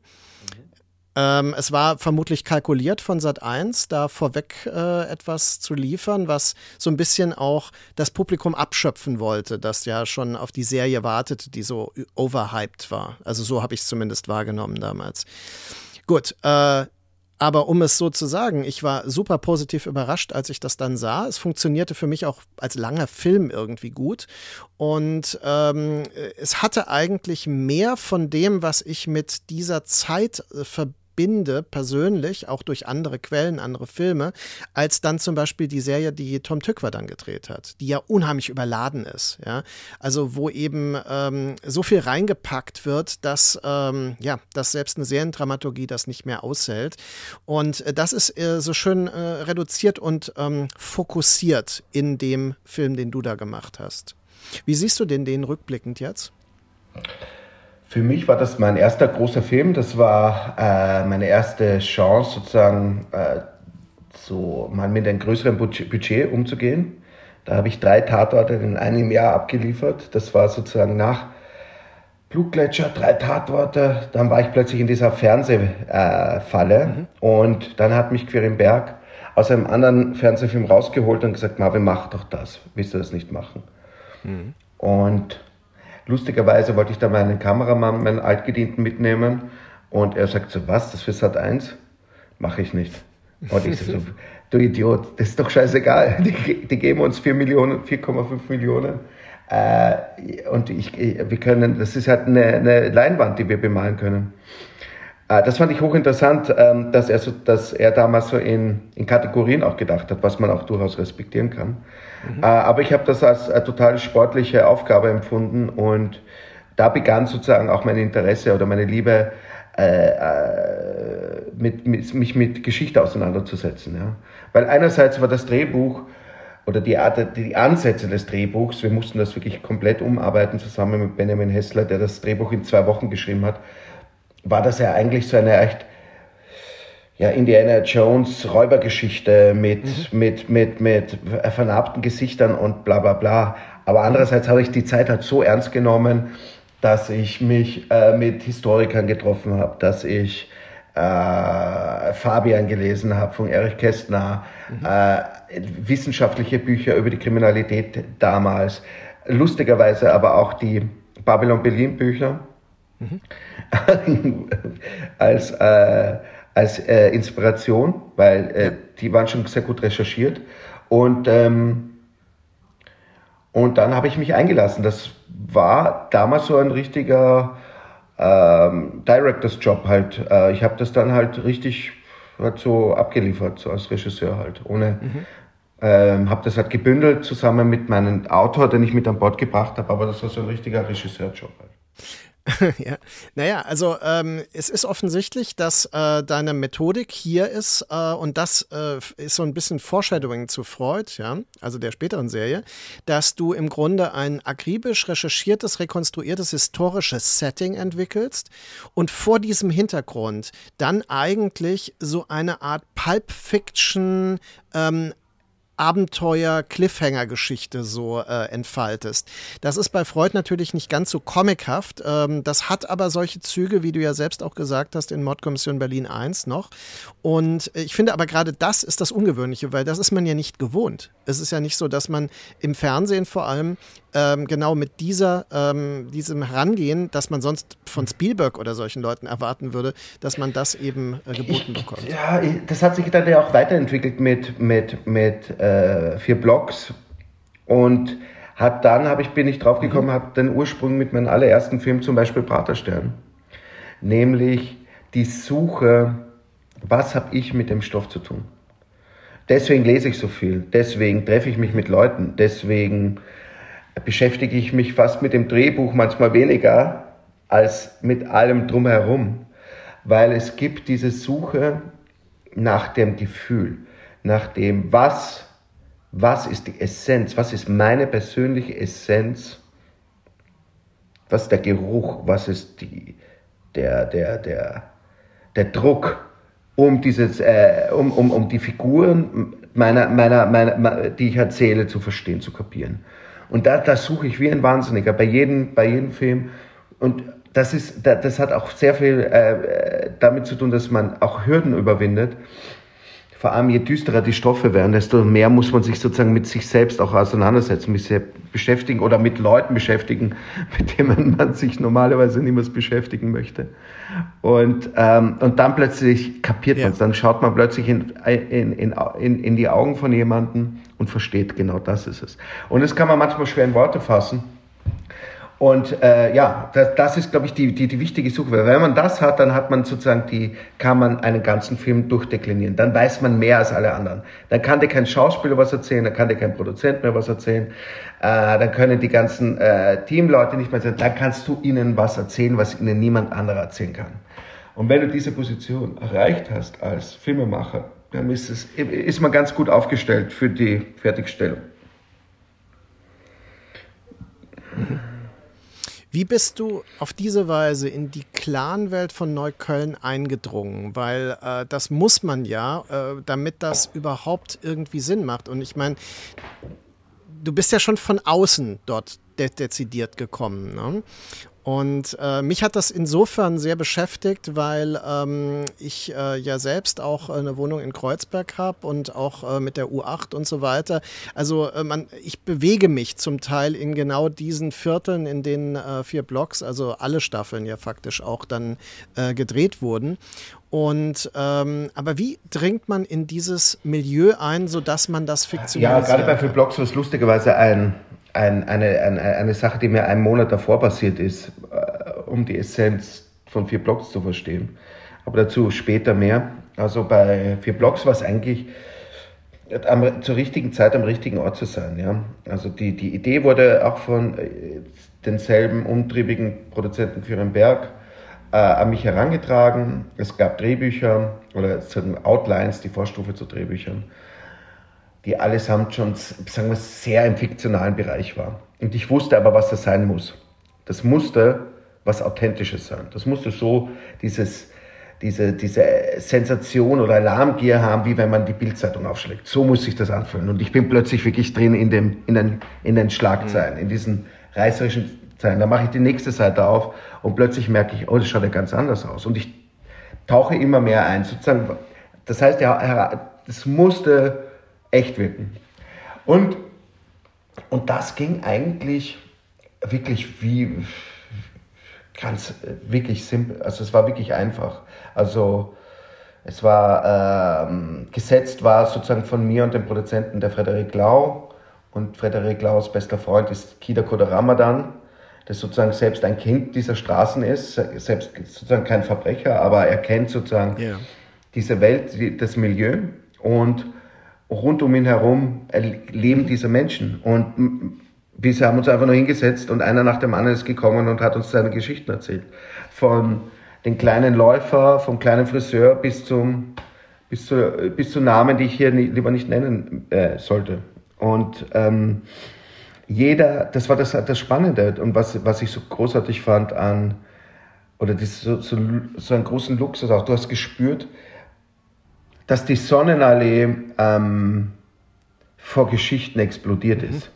Ähm, es war vermutlich kalkuliert von Sat eins, da vorweg äh, etwas zu liefern, was so ein bisschen auch das Publikum abschöpfen wollte, das ja schon auf die Serie wartete, die so overhyped war. Also so habe ich es zumindest wahrgenommen damals. Gut, äh, aber um es so zu sagen, ich war super positiv überrascht, als ich das dann sah. Es funktionierte für mich auch als langer Film irgendwie gut. Und ähm, es hatte eigentlich mehr von dem, was ich mit dieser Zeit äh, verbinde, persönlich, auch durch andere Quellen, andere Filme, als dann zum Beispiel die Serie, die Tom Tykwer dann gedreht hat, die ja unheimlich überladen ist. Ja? Also wo eben ähm, so viel reingepackt wird, dass, ähm, ja, dass selbst eine Seriendramaturgie das nicht mehr aushält. Und äh, das ist äh, so schön äh, reduziert und ähm, fokussiert in dem Film, den du da gemacht hast. Wie siehst du denn den rückblickend jetzt? Für mich war das mein erster großer Film, das war äh, meine erste Chance sozusagen, äh, so mal mit einem größeren Budget umzugehen. Da habe ich drei Tatorte in einem Jahr abgeliefert, das war sozusagen nach Blutgletscher, drei Tatorte, dann war ich plötzlich in dieser Fernsehfalle mhm. und dann hat mich Querenberg aus einem anderen Fernsehfilm rausgeholt und gesagt, Marvin, mach doch das, willst du das nicht machen? Mhm. Und... lustigerweise wollte ich da meinen Kameramann, meinen Altgedienten mitnehmen und er sagt so, was, das für Sat eins? Mache ich nicht. Und ich so, du Idiot, das ist doch scheißegal, die, die geben uns vier Millionen, vier Komma fünf Millionen äh, und ich, wir können, das ist halt eine, eine Leinwand, die wir bemalen können. Äh, das fand ich hochinteressant, ähm, dass, er so, dass er damals so in, in Kategorien auch gedacht hat, was man auch durchaus respektieren kann. Mhm. Aber ich habe das als äh, total sportliche Aufgabe empfunden und da begann sozusagen auch mein Interesse oder meine Liebe, äh, mit, mit, mich mit Geschichte auseinanderzusetzen. Ja. Weil einerseits war das Drehbuch oder die, die Ansätze des Drehbuchs, wir mussten das wirklich komplett umarbeiten, zusammen mit Benjamin Hessler, der das Drehbuch in zwei Wochen geschrieben hat, war das ja eigentlich so eine echt ja, Indiana Jones Räubergeschichte mit, mhm. mit, mit, mit vernarbten Gesichtern und bla bla bla. Aber andererseits habe ich die Zeit halt so ernst genommen, dass ich mich äh, mit Historikern getroffen habe, dass ich äh, Fabian gelesen habe von Erich Kästner, mhm. äh, wissenschaftliche Bücher über die Kriminalität damals, lustigerweise aber auch die Babylon Berlin Bücher, mhm. als äh, als äh, Inspiration, weil äh, die waren schon sehr gut recherchiert. Und, ähm, und dann habe ich mich eingelassen. Das war damals so ein richtiger ähm, Directors-Job halt. Äh, ich habe das dann halt richtig halt so abgeliefert, so als Regisseur halt. Ohne, mhm. ähm, habe das halt gebündelt zusammen mit meinem Autor, den ich mit an Bord gebracht habe. Aber das war so ein richtiger Regisseur-Job halt. Ja. Naja, also ähm, es ist offensichtlich, dass äh, deine Methodik hier ist äh, und das äh, ist so ein bisschen Foreshadowing zu Freud, ja, also der späteren Serie, dass du im Grunde ein akribisch recherchiertes, rekonstruiertes historisches Setting entwickelst und vor diesem Hintergrund dann eigentlich so eine Art Pulp-Fiction ähm, Abenteuer-Cliffhanger-Geschichte so äh, entfaltest. Das ist bei Freud natürlich nicht ganz so comichaft. Ähm, das hat aber solche Züge, wie du ja selbst auch gesagt hast, in Mordkommission Berlin eins noch. Und ich finde aber gerade das ist das Ungewöhnliche, weil das ist man ja nicht gewohnt. Es ist ja nicht so, dass man im Fernsehen vor allem ähm, genau mit dieser, ähm, diesem Herangehen, dass man sonst von Spielberg oder solchen Leuten erwarten würde, dass man das eben äh, geboten ich, bekommt. Ja, ich, das hat sich dann ja auch weiterentwickelt mit mit, mit äh Vier Blocks und hat dann, hab ich, bin ich draufgekommen, mhm. habe den Ursprung mit meinem allerersten Film, zum Beispiel Praterstern, nämlich die Suche, was habe ich mit dem Stoff zu tun? Deswegen lese ich so viel, deswegen treffe ich mich mit Leuten, deswegen beschäftige ich mich fast mit dem Drehbuch, manchmal weniger als mit allem drumherum, weil es gibt diese Suche nach dem Gefühl, nach dem, was Was ist die Essenz? Was ist meine persönliche Essenz? Was ist der Geruch? Was ist die, der, der, der, der Druck, um, dieses, äh, um, um, um die Figuren, meiner, meiner, meiner, die ich erzähle, zu verstehen, zu kapieren? Und da, da suche ich wie ein Wahnsinniger bei jedem, bei jedem Film. Und das, ist, das hat auch sehr viel äh, damit zu tun, dass man auch Hürden überwindet. Vor allem, je düsterer die Stoffe werden, desto mehr muss man sich sozusagen mit sich selbst auch auseinandersetzen, mit sich beschäftigen oder mit Leuten beschäftigen, mit denen man sich normalerweise niemals beschäftigen möchte. Und, ähm, und dann plötzlich kapiert ja. man es, dann schaut man plötzlich in, in, in, in, in die Augen von jemandem und versteht, genau das ist es. Und das kann man manchmal schwer in Worte fassen. Und äh, ja, das, das ist, glaube ich, die, die, die wichtige Suche. Weil wenn man das hat, dann hat man sozusagen die, kann man einen ganzen Film durchdeklinieren. Dann weiß man mehr als alle anderen. Dann kann dir kein Schauspieler was erzählen, dann kann dir kein Produzent mehr was erzählen, äh, dann können die ganzen äh, Teamleute nicht mehr erzählen. Dann kannst du ihnen was erzählen, was ihnen niemand anderer erzählen kann. Und wenn du diese Position erreicht hast als Filmemacher, dann ist, es, ist man ganz gut aufgestellt für die Fertigstellung. Wie bist du auf diese Weise in die Clanwelt von Neukölln eingedrungen? Weil äh, das muss man ja, äh, damit das überhaupt irgendwie Sinn macht. Und ich meine, du bist ja schon von außen dort de- dezidiert gekommen, ne? Und äh, mich hat das insofern sehr beschäftigt, weil ähm, ich äh, ja selbst auch eine Wohnung in Kreuzberg habe und auch äh, mit der U acht und so weiter. Also äh, man, ich bewege mich zum Teil in genau diesen Vierteln, in denen äh, Vier Blocks, also alle Staffeln ja faktisch auch dann äh, gedreht wurden. Und ähm, aber wie dringt man in dieses Milieu ein, sodass man das fiktionalisiert? Ja, gerade bei Vier Blocks war es lustigerweise ein... Ein, eine, eine, eine Sache, die mir einen Monat davor passiert ist, äh, um die Essenz von Vier Blocks zu verstehen. Aber dazu später mehr. Also bei Vier Blocks war es eigentlich am, zur richtigen Zeit am richtigen Ort zu sein. Ja? Also die, die Idee wurde auch von äh, denselben umtriebigen Produzenten für den Berg äh, an mich herangetragen. Es gab Drehbücher oder sozusagen Outlines, die Vorstufe zu Drehbüchern, die allesamt schon, sagen wir, sehr im fiktionalen Bereich war. Und ich wusste aber, was das sein muss. Das musste was Authentisches sein. Das musste so dieses, diese, diese Sensation oder Alarmgier haben, wie wenn man die Bildzeitung aufschlägt. So muss sich das anfühlen. Und ich bin plötzlich wirklich drin in, dem, in, den, in den Schlagzeilen, in diesen reißerischen Zeilen. Da mache ich die nächste Seite auf und plötzlich merke ich, oh, das schaut ja ganz anders aus. Und ich tauche immer mehr ein. Sozusagen, das heißt, es musste echt wirken. Und, und das ging eigentlich wirklich wie ganz, wirklich simpel. Also es war wirklich einfach. Also es war, ähm, gesetzt war sozusagen von mir und dem Produzenten, der Frederik Lau. Und Frederik Laus bester Freund ist Kidakoda Ramadan, der sozusagen selbst ein Kind dieser Straßen ist, selbst sozusagen kein Verbrecher, aber er kennt sozusagen yeah. diese Welt, die, das Milieu. Und rund um ihn herum leben diese Menschen. Und wir haben uns einfach nur hingesetzt und einer nach dem anderen ist gekommen und hat uns seine Geschichten erzählt. Von den kleinen Läufer, vom kleinen Friseur bis zum, bis zu, bis zu Namen, die ich hier nie, lieber nicht nennen äh, sollte. Und ähm, jeder, das war das, das Spannende und was, was ich so großartig fand an, oder das, so, so, so einen großen Luxus auch, du hast gespürt, dass die Sonnenallee ähm, vor Geschichten explodiert mhm. ist.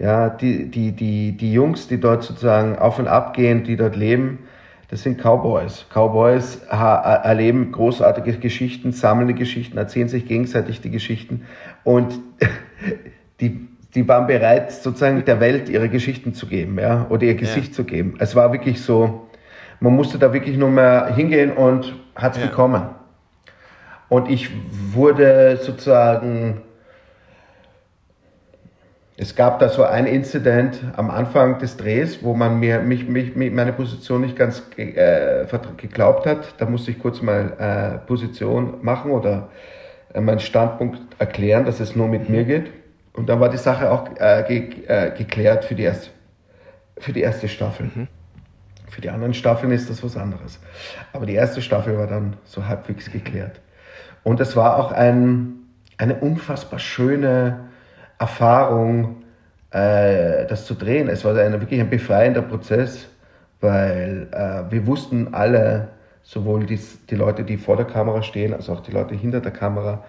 Ja, die, die, die, die Jungs, die dort sozusagen auf und ab gehen, die dort leben, das sind Cowboys. Cowboys erleben großartige Geschichten, sammelnde Geschichten, erzählen sich gegenseitig die Geschichten. Und die, die waren bereit, sozusagen der Welt ihre Geschichten zu geben, ja, oder ihr Gesicht ja. zu geben. Es war wirklich so, man musste da wirklich nur mehr hingehen und hat es ja. bekommen. Und ich wurde sozusagen, es gab da so ein Incident am Anfang des Drehs, wo man mir mich, mich, mich meine Position nicht ganz äh, geglaubt hat. Da musste ich kurz mal äh, Position machen oder äh, meinen Standpunkt erklären, dass es nur mit mir geht. Und dann war die Sache auch äh, ge äh, geklärt für die erste, für die erste Staffel. Mhm. Für die anderen Staffeln ist das was anderes. Aber die erste Staffel war dann so halbwegs geklärt. Und es war auch ein, eine unfassbar schöne Erfahrung, äh, das zu drehen. Es war eine, wirklich ein befreiender Prozess, weil äh, wir wussten alle, sowohl die, die Leute, die vor der Kamera stehen, als auch die Leute hinter der Kamera,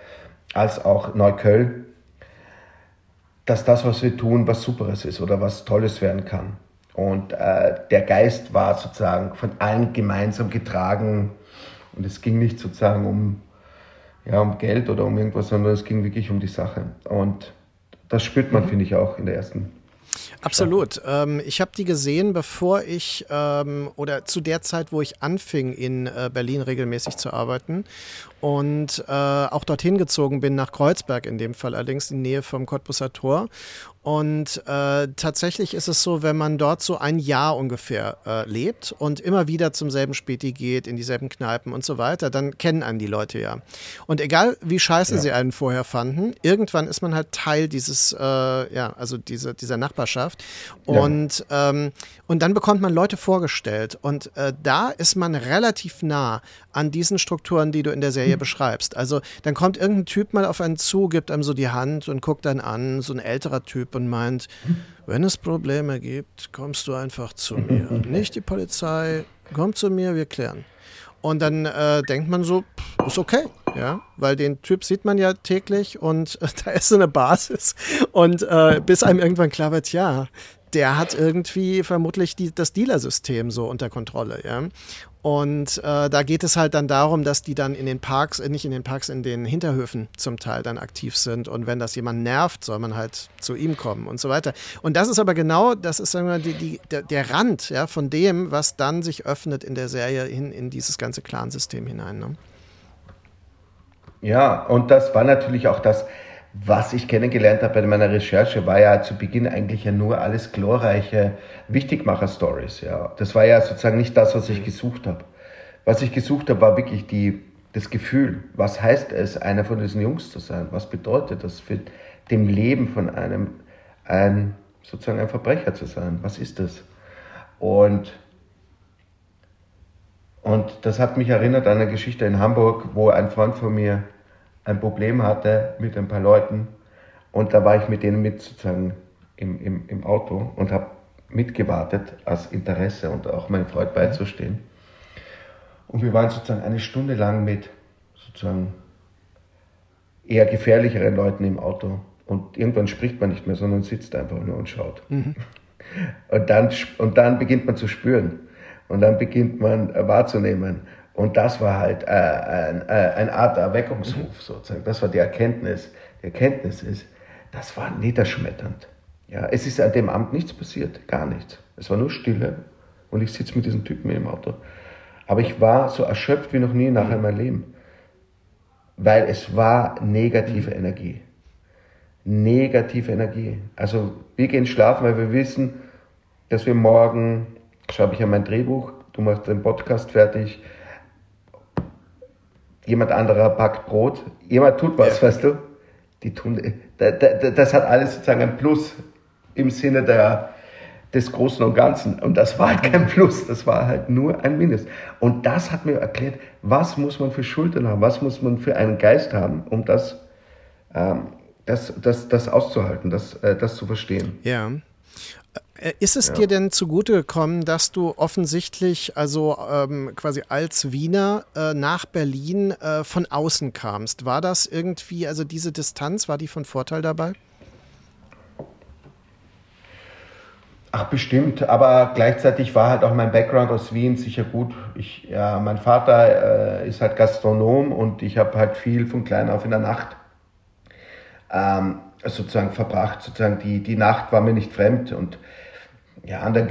als auch Neukölln, dass das, was wir tun, was Superes ist oder was Tolles werden kann. Und äh, der Geist war sozusagen von allen gemeinsam getragen. Und es ging nicht sozusagen um, ja, um Geld oder um irgendwas, sondern es ging wirklich um die Sache. Und das spürt man, mhm. finde ich, auch in der ersten Staffel. Absolut. Ähm, ich habe die gesehen, bevor ich, ähm, oder zu der Zeit, wo ich anfing, in äh, Berlin regelmäßig zu arbeiten und äh, auch dorthin gezogen bin, nach Kreuzberg in dem Fall, allerdings in Nähe vom Cottbusser Tor. Und äh, tatsächlich ist es so, wenn man dort so ein Jahr ungefähr äh, lebt und immer wieder zum selben Späti geht, in dieselben Kneipen und so weiter, dann kennen einen die Leute ja. Und egal, wie scheiße ja. sie einen vorher fanden, irgendwann ist man halt Teil dieses, äh, ja, also diese, dieser Nachbarschaft. Und, ja. ähm, und dann bekommt man Leute vorgestellt. Und äh, da ist man relativ nah an diesen Strukturen, die du in der Serie hm. beschreibst. Also dann kommt irgendein Typ mal auf einen zu, gibt einem so die Hand und guckt dann an, so ein älterer Typ, und meint, wenn es Probleme gibt, kommst du einfach zu mir. Nicht die Polizei, komm zu mir, wir klären. Und dann äh, denkt man so, pff, ist okay, ja, weil den Typ sieht man ja täglich und äh, da ist so eine Basis. Und äh, bis einem irgendwann klar wird, ja, der hat irgendwie vermutlich die, das Dealersystem so unter Kontrolle, ja. Und äh, da geht es halt dann darum, dass die dann in den Parks, äh, nicht in den Parks, in den Hinterhöfen zum Teil dann aktiv sind. Und wenn das jemand nervt, soll man halt zu ihm kommen und so weiter. Und das ist aber genau, das ist sagen wir mal, die, die, der, der Rand ja, von dem, was dann sich öffnet in der Serie hin in dieses ganze Clan-System hinein. Ne? Ja, und das war natürlich auch das, was ich kennengelernt habe bei meiner Recherche, war ja zu Beginn eigentlich ja nur alles glorreiche Wichtigmacher-Stories. Ja. Das war ja sozusagen nicht das, was ich gesucht habe. Was ich gesucht habe, war wirklich die das Gefühl, was heißt es, einer von diesen Jungs zu sein? Was bedeutet das für dem Leben von einem, ein, sozusagen ein Verbrecher zu sein? Was ist das? Und, und das hat mich erinnert an eine Geschichte in Hamburg, wo ein Freund von mir ein Problem hatte mit ein paar Leuten. Und da war ich mit denen mit sozusagen im, im, im Auto und habe mitgewartet als Interesse und auch meinem Freund beizustehen. Und wir waren sozusagen eine Stunde lang mit sozusagen eher gefährlicheren Leuten im Auto. Und irgendwann spricht man nicht mehr, sondern sitzt einfach nur und schaut. Mhm. Und dann, und dann beginnt man zu spüren. Und dann beginnt man wahrzunehmen. Und das war halt äh, ein, äh, eine Art Erweckungsruf mhm. sozusagen. Das war die Erkenntnis. Die Erkenntnis ist, das war niederschmetternd. Ja, es ist an dem Abend nichts passiert, gar nichts. Es war nur Stille und ich sitze mit diesen Typen im Auto. Aber ich war so erschöpft wie noch nie nachher in meinem Leben, weil es war negative Energie. Negative Energie. Also wir gehen schlafen, weil wir wissen, dass wir morgen, schreibe ich ja mein Drehbuch, du machst den Podcast fertig, jemand anderer backt Brot, jemand tut was, ja. weißt du? Die tun, das hat alles sozusagen ein Plus im Sinne der, des Großen und Ganzen. Und das war halt kein Plus, das war halt nur ein Minus. Und das hat mir erklärt, was muss man für Schultern haben, was muss man für einen Geist haben, um das, ähm, das, das, das auszuhalten, das, äh, das zu verstehen. Ja. Ist es ja. dir denn zugute gekommen, dass du offensichtlich, also ähm, quasi als Wiener äh, nach Berlin äh, von außen kamst? War das irgendwie, also diese Distanz, war die von Vorteil dabei? Ach, bestimmt, aber gleichzeitig war halt auch mein Background aus Wien sicher gut. Ich, ja, mein Vater äh, ist halt Gastronom und ich habe halt viel von klein auf in der Nacht ähm, sozusagen verbracht. Sozusagen die, die Nacht war mir nicht fremd und ja, und dann,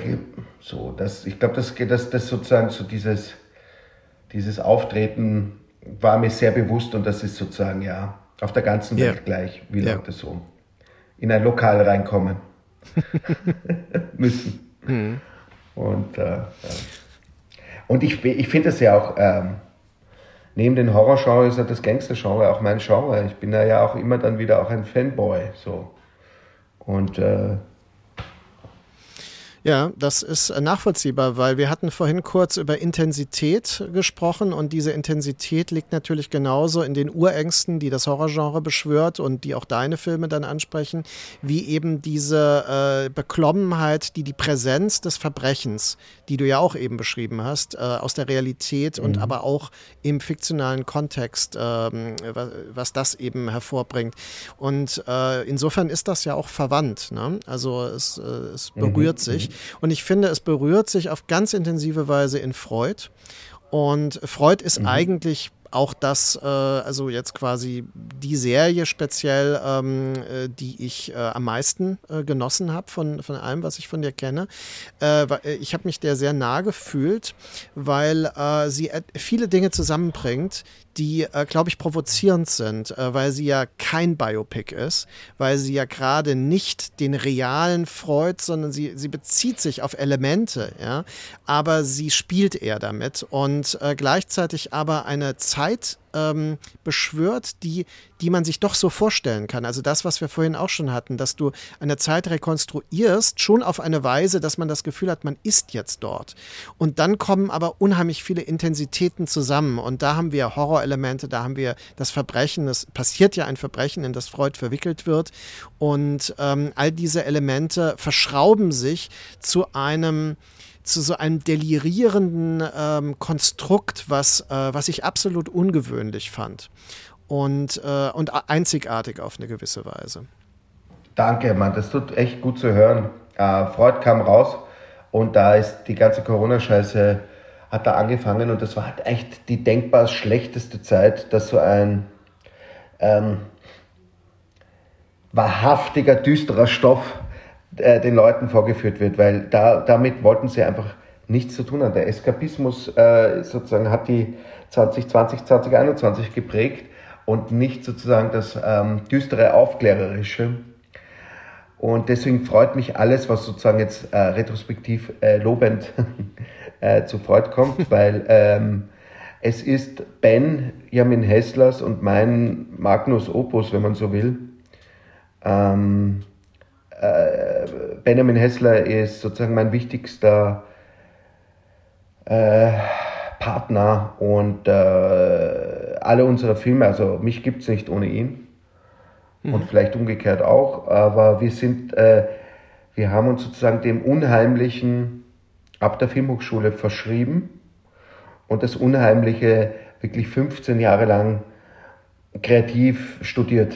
so, das, ich glaube, das, das, das sozusagen so dieses, dieses Auftreten war mir sehr bewusst und das ist sozusagen ja auf der ganzen Welt yeah. gleich, wie yeah. Leute so in ein Lokal reinkommen müssen. Mhm. Und, äh, ja. und ich, ich finde es ja auch, ähm, neben den Horror-Genre ist ja das Gangster-Genre auch mein Genre. Ich bin ja auch immer dann wieder auch ein Fanboy. So. Und äh, ja, das ist nachvollziehbar, weil wir hatten vorhin kurz über Intensität gesprochen und diese Intensität liegt natürlich genauso in den Urängsten, die das Horrorgenre beschwört und die auch deine Filme dann ansprechen, wie eben diese äh, Beklommenheit, die die Präsenz des Verbrechens, die du ja auch eben beschrieben hast, äh, aus der Realität mhm. und aber auch im fiktionalen Kontext, äh, was, was das eben hervorbringt. Und äh, insofern ist das ja auch verwandt, ne? Also es, äh, es berührt mhm. sich. Und ich finde, es berührt sich auf ganz intensive Weise in Freud. Und Freud ist mhm. eigentlich auch das, äh, also jetzt quasi die Serie speziell, ähm, äh, die ich äh, am meisten äh, genossen habe von, von allem, was ich von dir kenne. Äh, ich habe mich der sehr nahe gefühlt, weil äh, sie äh, viele Dinge zusammenbringt, die, äh, glaube ich, provozierend sind, äh, weil sie ja kein Biopic ist, weil sie ja gerade nicht den realen Freud, sondern sie, sie bezieht sich auf Elemente, ja, aber sie spielt eher damit und äh, gleichzeitig aber eine Zeit ähm, beschwört, die, die man sich doch so vorstellen kann. Also das, was wir vorhin auch schon hatten, dass du eine Zeit rekonstruierst, schon auf eine Weise, dass man das Gefühl hat, man ist jetzt dort. Und dann kommen aber unheimlich viele Intensitäten zusammen. Und da haben wir Horrorelemente, da haben wir das Verbrechen, es passiert ja ein Verbrechen, in das Freud verwickelt wird. Und ähm, all diese Elemente verschrauben sich zu einem zu so einem delirierenden ähm, Konstrukt, was, äh, was ich absolut ungewöhnlich fand und, äh, und einzigartig auf eine gewisse Weise. Danke, Mann, das tut echt gut zu hören. Äh, Freud kam raus und da ist die ganze Corona-Scheiße, hat da angefangen und das war halt echt die denkbar schlechteste Zeit, dass so ein ähm, wahrhaftiger, düsterer Stoff den Leuten vorgeführt wird, weil da, damit wollten sie einfach nichts zu tun haben. Der Eskapismus äh, sozusagen hat die zwanzig zwanzig, zwanzig einundzwanzig geprägt und nicht sozusagen das ähm, düstere, aufklärerische. Und deswegen freut mich alles, was sozusagen jetzt äh, retrospektiv äh, lobend äh, zu Freud kommt, weil ähm, Es ist Benjamin Hesslers und mein Magnus Opus, wenn man so will. Ähm, äh, Benjamin Hessler ist sozusagen mein wichtigster äh, Partner und äh, alle unsere Filme, also mich gibt es nicht ohne ihn mhm. und vielleicht umgekehrt auch, aber wir sind, äh, wir haben uns sozusagen dem Unheimlichen ab der Filmhochschule verschrieben. Und das Unheimliche wirklich fünfzehn Jahre lang kreativ studiert.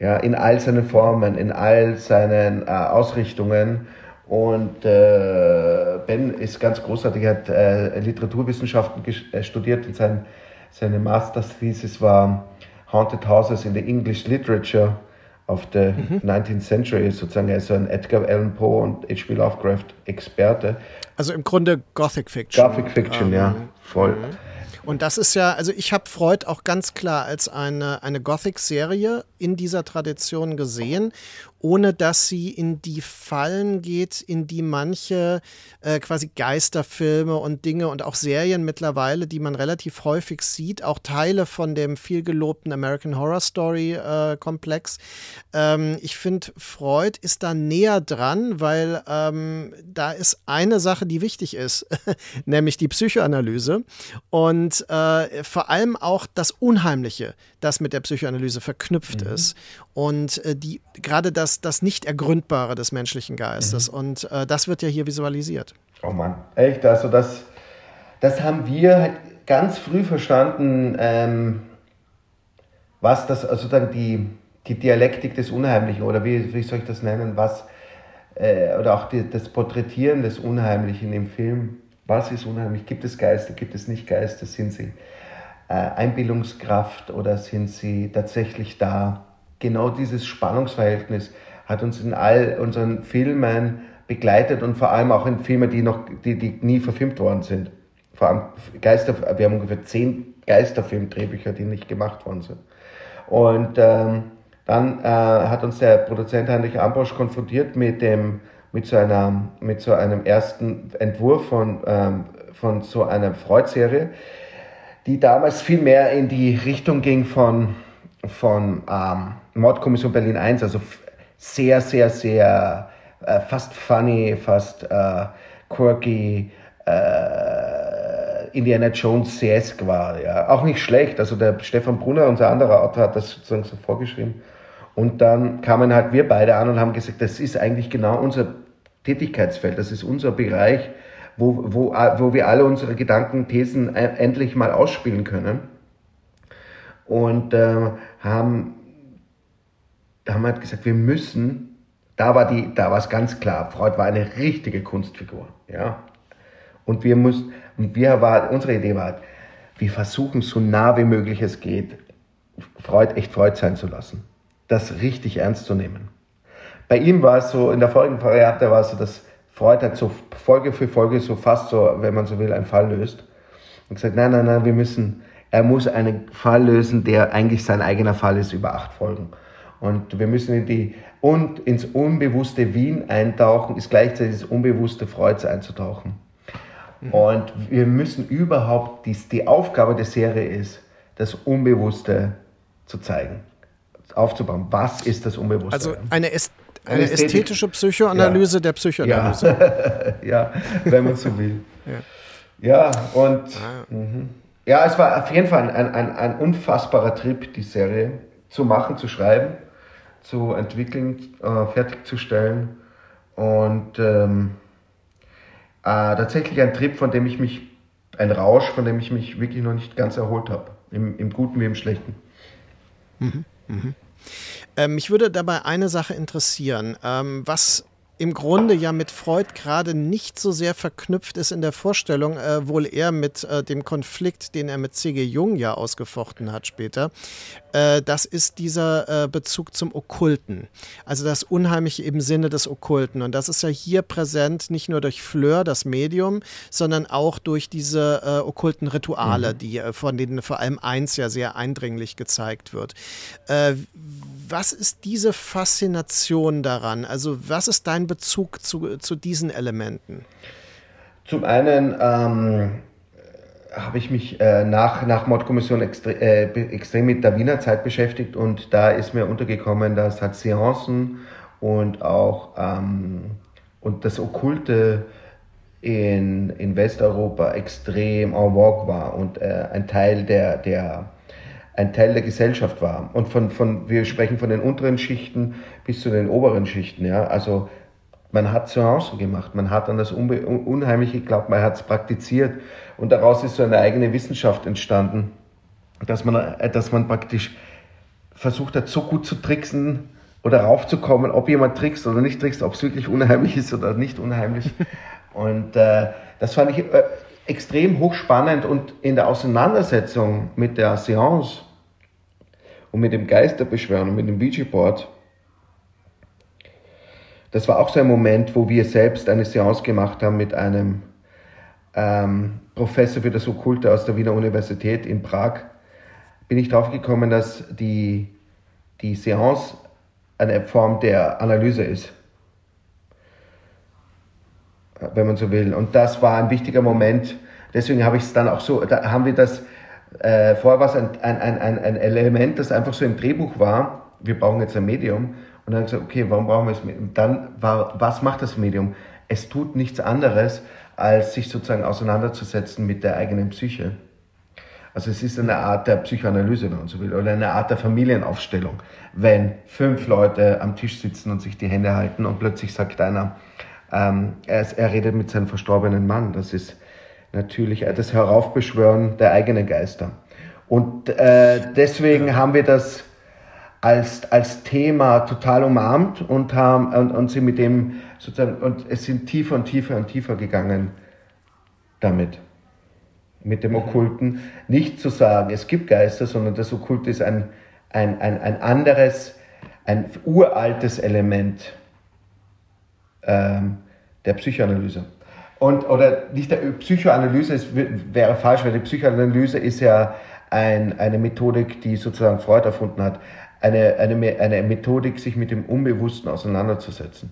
Ja, in all seinen Formen, in all seinen äh, Ausrichtungen. Und äh, Ben ist ganz großartig, er hat äh, Literaturwissenschaften äh, studiert. Und sein, seine Master's Thesis war Haunted Houses in the English Literature of the mhm. nineteenth century. Sozusagen, er ist so ein Edgar Allan Poe und H P Lovecraft Experte. Also im Grunde Gothic Fiction. Gothic Fiction, ähm, ja, voll. Und das ist ja, also ich habe Freud auch ganz klar als eine, eine Gothic-Serie in dieser Tradition gesehen, ohne dass sie in die Fallen geht, in die manche äh, quasi Geisterfilme und Dinge und auch Serien mittlerweile, die man relativ häufig sieht, auch Teile von dem viel gelobten American Horror Story äh, Komplex. Ähm, ich finde, Freud ist da näher dran, weil ähm, da ist eine Sache, die wichtig ist, nämlich die Psychoanalyse und äh, vor allem auch das Unheimliche, das mit der Psychoanalyse verknüpft mhm. ist und äh, die gerade das das Nicht-Ergründbare des menschlichen Geistes. Mhm. Und äh, das wird ja hier visualisiert. Oh Mann, echt, also das, das haben wir halt ganz früh verstanden, ähm, was das, also dann die, die Dialektik des Unheimlichen, oder wie, wie soll ich das nennen, was, äh, oder auch die, das Porträtieren des Unheimlichen im Film. Was ist unheimlich? Gibt es Geister, gibt es nicht Geister? Sind sie äh, Einbildungskraft oder sind sie tatsächlich da? Genau dieses Spannungsverhältnis hat uns in all unseren Filmen begleitet und vor allem auch in Filmen, die noch, die, die nie verfilmt worden sind. Vor allem Geister, wir haben ungefähr zehn Geisterfilmdrehbücher, die nicht gemacht worden sind. Und ähm, dann äh, hat uns der Produzent Heinrich Ambosch konfrontiert mit dem, mit so einer, mit so einem ersten Entwurf von ähm, von so einer Freud-Serie, die damals viel mehr in die Richtung ging von von ähm, Mordkommission Berlin eins, also f- sehr, sehr, sehr äh, fast funny, fast äh, quirky, äh, Indiana Jones-esque war. Ja. Auch nicht schlecht, also der Stefan Brunner, unser anderer Autor, hat das sozusagen so vorgeschrieben. Und dann kamen halt wir beide an und haben gesagt, das ist eigentlich genau unser Tätigkeitsfeld, das ist unser Bereich, wo, wo, wo wir alle unsere Gedanken, Thesen e- endlich mal ausspielen können. Und äh, haben, haben halt gesagt, wir müssen, da war die, da war es ganz klar, Freud war eine richtige Kunstfigur, ja. Und wir mussten, und wir war, unsere Idee war halt, wir versuchen so nah wie möglich es geht, Freud echt Freud sein zu lassen. Das richtig ernst zu nehmen. Bei ihm war es so, in der folgenden Variante war es so, dass Freud halt so Folge für Folge so fast so, wenn man so will, einen Fall löst. Und gesagt, nein, nein, nein, wir müssen, er muss einen Fall lösen, der eigentlich sein eigener Fall ist, über acht Folgen. Und wir müssen in die, und ins unbewusste Wien eintauchen, ist gleichzeitig ins unbewusste Freuds einzutauchen. Mhm. Und wir müssen überhaupt, die, die Aufgabe der Serie ist, das Unbewusste zu zeigen, aufzubauen. Was ist das Unbewusste? Also eine, Äst- eine, eine ästhetische Psychoanalyse ja. der Psychoanalyse. Ja. ja, wenn man so will. ja. ja, und... Ah. M- Ja, es war auf jeden Fall ein, ein, ein unfassbarer Trip, die Serie zu machen, zu schreiben, zu entwickeln, äh, fertigzustellen. Und ähm, äh, tatsächlich ein Trip, von dem ich mich, ein Rausch, von dem ich mich wirklich noch nicht ganz erholt habe. Im, im Guten wie im Schlechten. Mhm, mhm. Ähm, mich würde dabei eine Sache interessieren. Ähm, was im Grunde ja mit Freud gerade nicht so sehr verknüpft ist in der Vorstellung, äh, wohl eher mit äh, dem Konflikt, den er mit C G Jung ja ausgefochten hat später. Äh, das ist dieser äh, Bezug zum Okkulten. Also das Unheimliche im Sinne des Okkulten. Und das ist ja hier präsent, nicht nur durch Fleur, das Medium, sondern auch durch diese äh, okkulten Rituale, mhm. die, äh, von denen vor allem eins ja sehr eindringlich gezeigt wird. Äh, was ist diese Faszination daran? Also was ist dein Bezug zu, zu diesen Elementen? Zum einen ähm, habe ich mich äh, nach, nach Mordkommission extre- äh, extrem mit der Wiener Zeit beschäftigt und da ist mir untergekommen, dass halt Seancen und auch ähm, und das Okkulte in, in Westeuropa extrem en vogue war und äh, ein Teil der, der ein Teil der Gesellschaft war. Und von, von, wir sprechen von den unteren Schichten bis zu den oberen Schichten, ja, also man hat Seancen gemacht, man hat an das Unbe- Unheimliche geglaubt, man hat es praktiziert und daraus ist so eine eigene Wissenschaft entstanden, dass man, dass man praktisch versucht hat, so gut zu tricksen oder raufzukommen, ob jemand trickst oder nicht trickst, ob es wirklich unheimlich ist oder nicht unheimlich. Und äh, das fand ich äh, extrem hochspannend und in der Auseinandersetzung mit der Seance und mit dem Geisterbeschwören und mit dem Ouija-Board, das war auch so ein Moment, wo wir selbst eine Seance gemacht haben mit einem ähm, Professor für das Okkulte aus der Wiener Universität in Prag. Bin ich drauf gekommen, dass die, die Seance eine Form der Analyse ist, wenn man so will. Und das war ein wichtiger Moment. Deswegen habe ich es dann auch so, da haben wir das, äh, vorher war es ein, ein, ein, ein Element, das einfach so im Drehbuch war, wir brauchen jetzt ein Medium. Und dann habe ich gesagt, okay, warum brauchen wir das Medium? Dann war, was macht das Medium? Es tut nichts anderes, als sich sozusagen auseinanderzusetzen mit der eigenen Psyche. Also es ist eine Art der Psychoanalyse, wenn man so will, oder eine Art der Familienaufstellung. Wenn fünf Leute am Tisch sitzen und sich die Hände halten und plötzlich sagt einer, ähm, er, er redet mit seinem verstorbenen Mann. Das ist natürlich das Heraufbeschwören der eigenen Geister. Und äh, deswegen haben wir das als, als Thema total umarmt und haben, und, und sind mit dem sozusagen, und es sind tiefer und tiefer und tiefer gegangen damit. Mit dem Okkulten. Nicht zu sagen, es gibt Geister, sondern das Okkulte ist ein, ein, ein, ein anderes, ein uraltes Element ähm, der Psychoanalyse. Und, oder nicht der Psychoanalyse, es wäre falsch, weil die Psychoanalyse ist ja ein, eine Methodik, die sozusagen Freud erfunden hat. Eine, eine, eine Methodik, sich mit dem Unbewussten auseinanderzusetzen.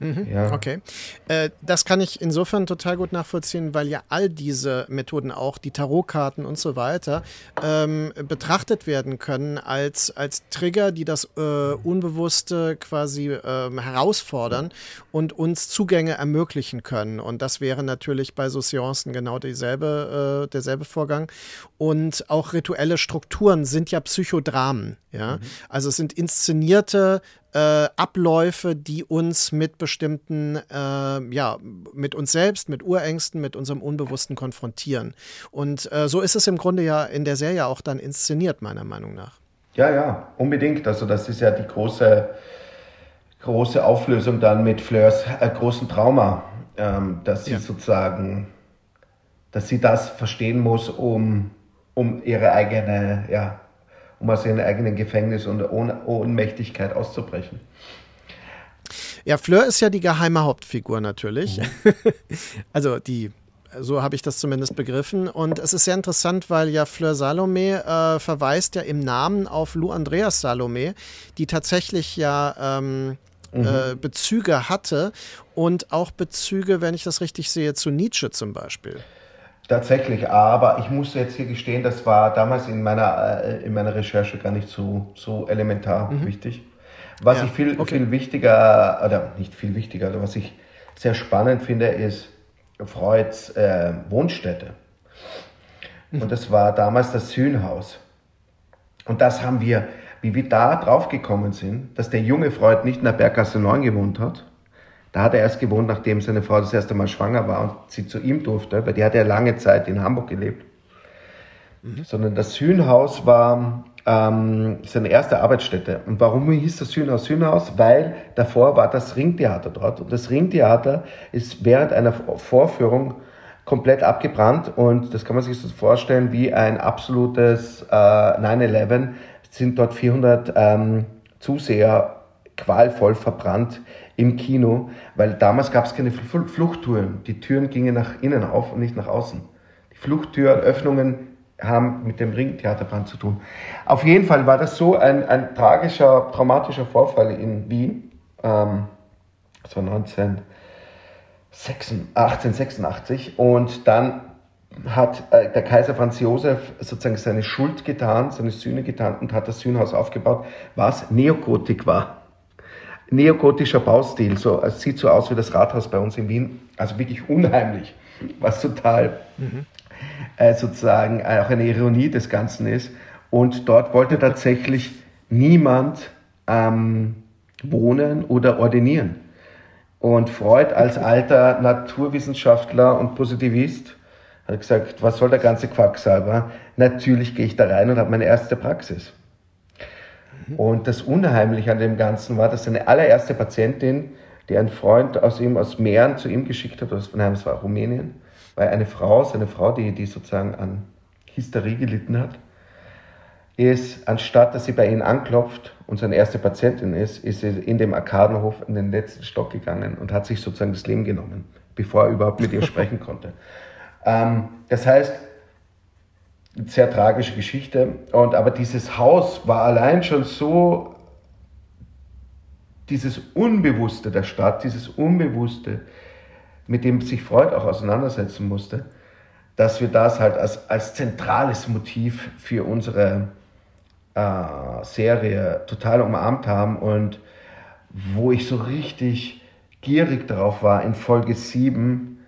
Mhm, ja. Okay. Äh, das kann ich insofern total gut nachvollziehen, weil ja all diese Methoden, auch die Tarotkarten und so weiter, ähm, betrachtet werden können als, als Trigger, die das äh, Unbewusste quasi ähm, herausfordern und uns Zugänge ermöglichen können. Und das wäre natürlich bei so Seancen genau dieselbe, äh, derselbe Vorgang. Und auch rituelle Strukturen sind ja Psychodramen. Ja? Mhm. Also es sind inszenierte Äh, Abläufe, die uns mit bestimmten, äh, ja, mit uns selbst, mit Urängsten, mit unserem Unbewussten konfrontieren. Und äh, so ist es im Grunde ja in der Serie auch dann inszeniert, meiner Meinung nach. Ja, ja, unbedingt. Also das ist ja die große, große Auflösung dann mit Fleurs äh, großen Trauma, ähm, dass sie ja. sozusagen, dass sie das verstehen muss, um, um ihre eigene, ja, um aus ihrem eigenen Gefängnis und ohne Ohnmächtigkeit auszubrechen. Ja, Fleur ist ja die geheime Hauptfigur natürlich. Mhm. Also die, so habe ich das zumindest begriffen. Und es ist sehr interessant, weil ja Fleur Salome äh, verweist ja im Namen auf Lou Andreas Salome, die tatsächlich ja ähm, mhm. äh, Bezüge hatte und auch Bezüge, wenn ich das richtig sehe, zu Nietzsche zum Beispiel. Tatsächlich, aber ich muss jetzt hier gestehen, das war damals in meiner, in meiner Recherche gar nicht so, so elementar mhm. wichtig. Was ja, ich viel, okay. viel wichtiger, oder nicht viel wichtiger, aber was ich sehr spannend finde, ist Freuds äh, Wohnstätte. Mhm. Und das war damals das Sühnhaus. Und das haben wir, wie wir da drauf gekommen sind, dass der junge Freud nicht in der Berggasse neun gewohnt hat. Da hat er erst gewohnt, nachdem seine Frau das erste Mal schwanger war und sie zu ihm durfte, weil die hat ja lange Zeit in Hamburg gelebt. Mhm. Sondern das Sühnhaus war ähm, seine erste Arbeitsstätte. Und warum hieß das Sühnhaus Sühnhaus? Weil davor war das Ringtheater dort. Und das Ringtheater ist während einer Vorführung komplett abgebrannt. Und das kann man sich so vorstellen wie ein absolutes äh, nine eleven. Sind dort vierhundert ähm, Zuseher qualvoll verbrannt im Kino, weil damals gab es keine Fluchttüren. Die Türen gingen nach innen auf und nicht nach außen. Die Fluchttüren, Öffnungen haben mit dem Ringtheaterbrand zu tun. Auf jeden Fall war das so ein, ein tragischer, traumatischer Vorfall in Wien. Ähm, das war neunzehnhundertsechsundachtzig. Und dann hat äh, der Kaiser Franz Josef sozusagen seine Schuld getan, seine Sühne getan und hat das Sühnhaus aufgebaut, was Neogotik war. Neogotischer Baustil, so, es sieht so aus wie das Rathaus bei uns in Wien, also wirklich unheimlich, was total mhm. äh, sozusagen auch eine Ironie des Ganzen ist. Und dort wollte tatsächlich niemand ähm, wohnen oder ordinieren. Und Freud als alter Naturwissenschaftler und Positivist hat gesagt, was soll der ganze Quacksalber? Natürlich gehe ich da rein und habe meine erste Praxis. Und das Unheimliche an dem Ganzen war, dass seine allererste Patientin, die ein Freund aus ihm, aus Mähren zu ihm geschickt hat, aus, nein, das war Rumänien, war eine Frau, seine Frau, die, die sozusagen an Hysterie gelitten hat, ist, anstatt dass sie bei ihm anklopft und seine erste Patientin ist, ist sie in dem Arkadenhof in den letzten Stock gegangen und hat sich sozusagen das Leben genommen, bevor er überhaupt mit ihr sprechen konnte. Ähm, das heißt, sehr tragische Geschichte, und aber dieses Haus war allein schon so, dieses Unbewusste der Stadt, dieses Unbewusste, mit dem sich Freud auch auseinandersetzen musste, dass wir das halt als, als zentrales Motiv für unsere äh, Serie total umarmt haben, und wo ich so richtig gierig darauf war, in Folge sieben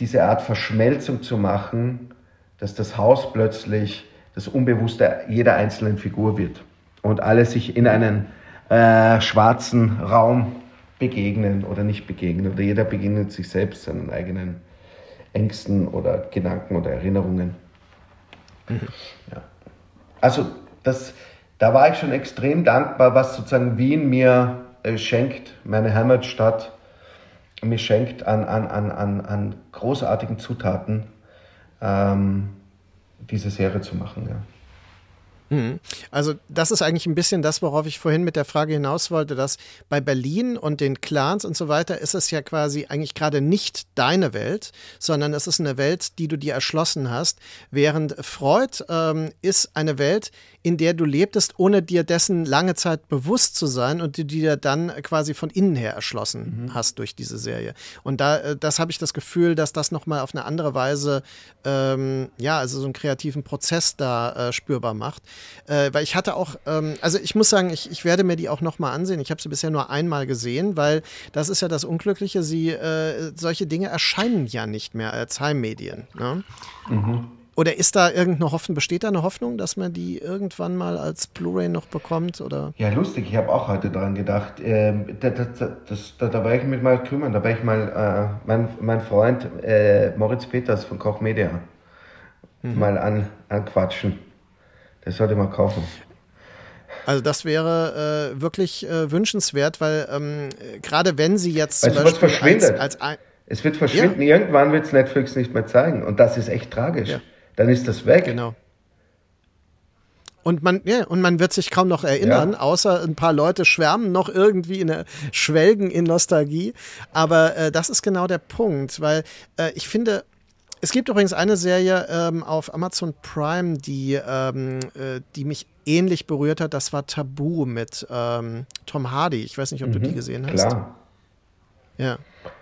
diese Art Verschmelzung zu machen, dass das Haus plötzlich das Unbewusste jeder einzelnen Figur wird und alle sich in einen äh, schwarzen Raum begegnen oder nicht begegnen, oder jeder begegnet sich selbst seinen eigenen Ängsten oder Gedanken oder Erinnerungen. Mhm. Ja. Also das, da war ich schon extrem dankbar, was sozusagen Wien mir äh, schenkt, meine Heimatstadt mir schenkt an, an, an, an, an großartigen Zutaten, Ähm, diese Serie zu machen, ja. Also das ist eigentlich ein bisschen das, worauf ich vorhin mit der Frage hinaus wollte, dass bei Berlin und den Clans und so weiter ist es ja quasi eigentlich gerade nicht deine Welt, sondern es ist eine Welt, die du dir erschlossen hast, während Freud ähm, ist eine Welt, in der du lebtest, ohne dir dessen lange Zeit bewusst zu sein, und die dir dann quasi von innen her erschlossen mhm. hast durch diese Serie. Und da, das habe ich das Gefühl, dass das nochmal auf eine andere Weise, ähm, ja, also so einen kreativen Prozess da äh, spürbar macht. Äh, weil ich hatte auch, ähm, also ich muss sagen, ich, ich werde mir die auch nochmal ansehen. Ich habe sie bisher nur einmal gesehen, weil das ist ja das Unglückliche, sie, äh, solche Dinge erscheinen ja nicht mehr als Heimmedien, ne? Mhm. Oder ist da irgendeine Hoffnung, besteht da eine Hoffnung, dass man die irgendwann mal als Blu-ray noch bekommt? Oder? Ja, lustig, ich habe auch heute daran gedacht. Ähm, da, da, das, da, da war ich mich mal kümmern, da war ich mal, äh, mein, mein Freund äh, Moritz Peters von Koch Media mhm. mal an, anquatschen. Das sollte man kaufen. Also das wäre äh, wirklich äh, wünschenswert, weil ähm, gerade wenn sie jetzt zum Beispiel verschwindet. Als, als ein es wird verschwinden, ja. Irgendwann wird es Netflix nicht mehr zeigen, und das ist echt tragisch. Ja. Dann ist das weg. Genau. Und man, ja, und man wird sich kaum noch erinnern, ja. Außer ein paar Leute schwärmen noch irgendwie, in der, schwelgen in Nostalgie. Aber äh, das ist genau der Punkt, weil äh, ich finde, es gibt übrigens eine Serie ähm, auf Amazon Prime, die, ähm, äh, die mich ähnlich berührt hat. Das war Tabu mit ähm, Tom Hardy. Ich weiß nicht, ob mhm, du die gesehen hast. Klar. Ja.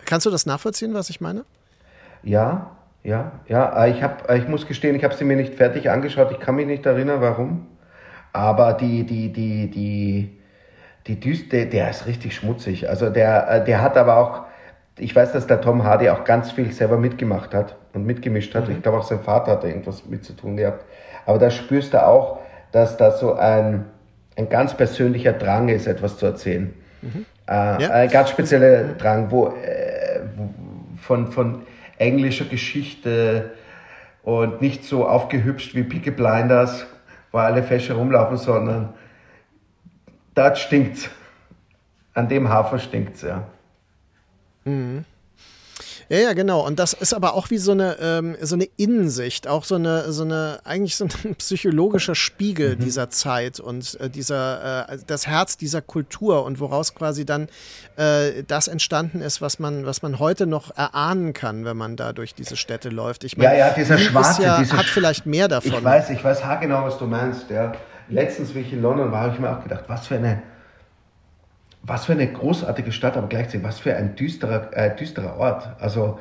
Kannst du das nachvollziehen, was ich meine? Ja. Ja, ja, ich hab, ich muss gestehen, ich habe sie mir nicht fertig angeschaut, ich kann mich nicht erinnern, warum. Aber die, die, die, die, die Düste, der ist richtig schmutzig. Also der, der hat aber auch, ich weiß, dass der Tom Hardy auch ganz viel selber mitgemacht hat und mitgemischt hat. Mhm. Ich glaube, auch sein Vater hat da irgendwas mit zu tun gehabt. Aber da spürst du auch, dass da so ein, ein ganz persönlicher Drang ist, etwas zu erzählen. Mhm. Äh, ja. Ein ganz spezieller mhm. Drang, wo, äh, wo von, von, englische Geschichte und nicht so aufgehübscht wie Peaky Blinders, wo alle fesch herumlaufen, sondern da stinkt's. An dem Hafer stinkt's, ja. Mhm. Ja, ja, genau. Und das ist aber auch wie so eine, ähm, so eine Innensicht, auch so eine, so eine, eigentlich so ein psychologischer Spiegel mhm. dieser Zeit und äh, dieser, äh, das Herz dieser Kultur, und woraus quasi dann äh, das entstanden ist, was man, was man heute noch erahnen kann, wenn man da durch diese Städte läuft. Ich meine, ja, ja, dieser Schwarze, ja, dieser hat vielleicht mehr davon. Ich weiß, ich weiß haargenau, was du meinst. Ja. Letztens, wie ich in London war, habe ich mir auch gedacht, was für eine, was für eine großartige Stadt, aber gleichzeitig was für ein düsterer, äh, düsterer Ort. Also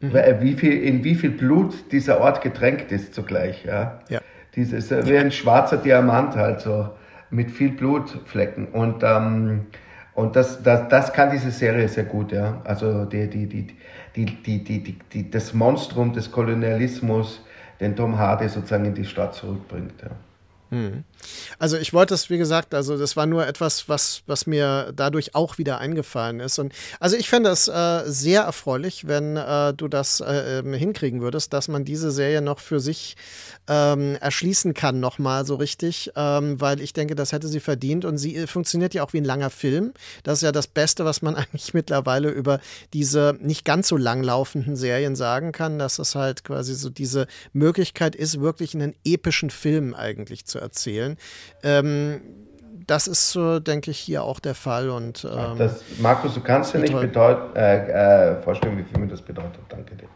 mhm. weil wie viel, in wie viel Blut dieser Ort getränkt ist zugleich. Ja? Ja. Dieses, wie ja. ein schwarzer Diamant halt so, mit viel Blutflecken. Und, ähm, und das, das, das kann diese Serie sehr gut. Ja? Also die, die, die, die, die, die, die, die, das Monstrum des Kolonialismus, den Tom Hardy sozusagen in die Stadt zurückbringt. Ja. Hm. Also ich wollte das, wie gesagt, also das war nur etwas, was, was mir dadurch auch wieder eingefallen ist. Und also ich fände es äh, sehr erfreulich, wenn äh, du das äh, hinkriegen würdest, dass man diese Serie noch für sich ähm, erschließen kann nochmal so richtig, ähm, weil ich denke, das hätte sie verdient. Und sie funktioniert ja auch wie ein langer Film. Das ist ja das Beste, was man eigentlich mittlerweile über diese nicht ganz so lang laufenden Serien sagen kann, dass es halt quasi so diese Möglichkeit ist, wirklich einen epischen Film eigentlich zu erzählen. Ähm, das ist, so, denke ich, hier auch der Fall. Und, ähm, Ach, das, Markus, du kannst dir nicht bedeut- äh, äh, vorstellen, wie viel mir das bedeutet. Danke dir.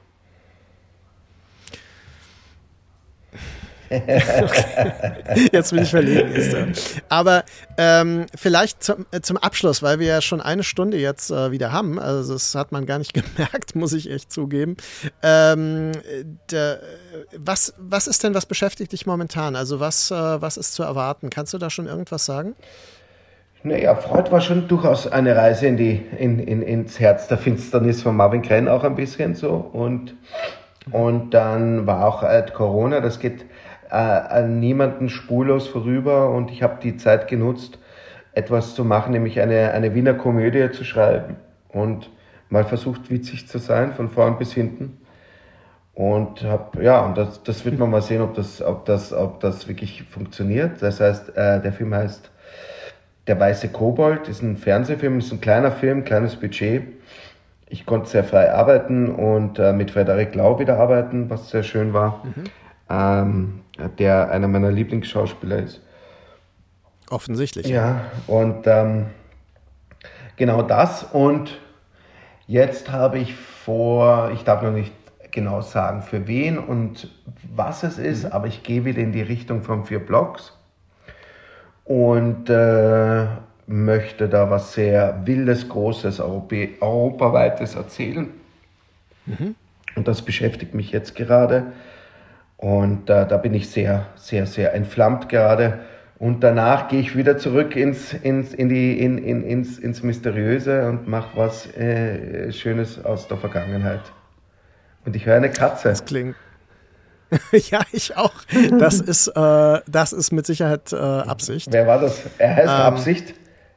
Okay. Jetzt bin ich verlegen. Aber ähm, vielleicht zum, äh, zum Abschluss, weil wir ja schon eine Stunde jetzt äh, wieder haben, also das hat man gar nicht gemerkt, muss ich echt zugeben. Ähm, der, was, was ist denn, was beschäftigt dich momentan? Also was, äh, was ist zu erwarten? Kannst du da schon irgendwas sagen? Naja, Freud war schon durchaus eine Reise in die, in, in, ins Herz der Finsternis von Marvin Krenn auch ein bisschen so. Und, und dann war auch äh, Corona, das geht an niemanden spurlos vorüber, und ich habe die Zeit genutzt, etwas zu machen, nämlich eine, eine Wiener Komödie zu schreiben und mal versucht, witzig zu sein, von vorn bis hinten. Und hab, ja, und das, das wird man mal sehen, ob das, ob das, ob das wirklich funktioniert. Das heißt, äh, der Film heißt Der weiße Kobold, ist ein Fernsehfilm, ist ein kleiner Film, kleines Budget. Ich konnte sehr frei arbeiten und äh, mit Frederik Lau wieder arbeiten, was sehr schön war. Mhm. Ähm, der einer meiner Lieblingsschauspieler ist. Offensichtlich. Ja, und ähm, genau das. Und jetzt habe ich vor, ich darf noch nicht genau sagen, für wen und was es ist, mhm. aber ich gehe wieder in die Richtung von Vier Blocks und äh, möchte da was sehr Wildes, Großes, Europä- Europaweites erzählen. Mhm. Und das beschäftigt mich jetzt gerade. Und äh, da bin ich sehr, sehr, sehr entflammt gerade. Und danach gehe ich wieder zurück ins, ins, in die, in, in, ins, ins Mysteriöse und mache was äh, Schönes aus der Vergangenheit. Und ich höre eine Katze. Das klingt... Ja, ich auch. Das ist, äh, das ist mit Sicherheit äh, Absicht. Wer war das? Er heißt ähm, Absicht?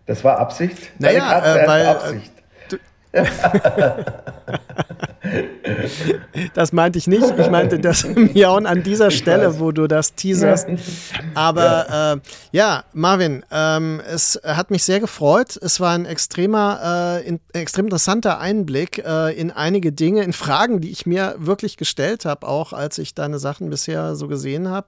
Das war Absicht? Deine naja, Katze heißt äh, weil, Absicht. Das meinte ich nicht. Ich meinte das Miauen an dieser Stelle, wo du das teaserst. Aber ja, äh, ja Marvin, ähm, es hat mich sehr gefreut. Es war ein extremer, äh, in, extrem interessanter Einblick äh, in einige Dinge, in Fragen, die ich mir wirklich gestellt habe, auch als ich deine Sachen bisher so gesehen habe.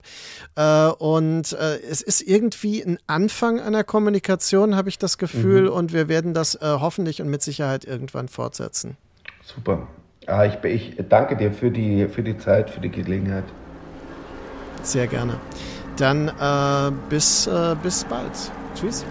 Äh, und äh, es ist irgendwie ein Anfang einer Kommunikation, habe ich das Gefühl. Mhm. Und wir werden das äh, hoffentlich und mit Sicherheit irgendwann fortsetzen. Super. Ah, ich, ich danke dir für die, für die Zeit, für die Gelegenheit. Sehr gerne. Dann äh, bis, äh, bis bald. Tschüss.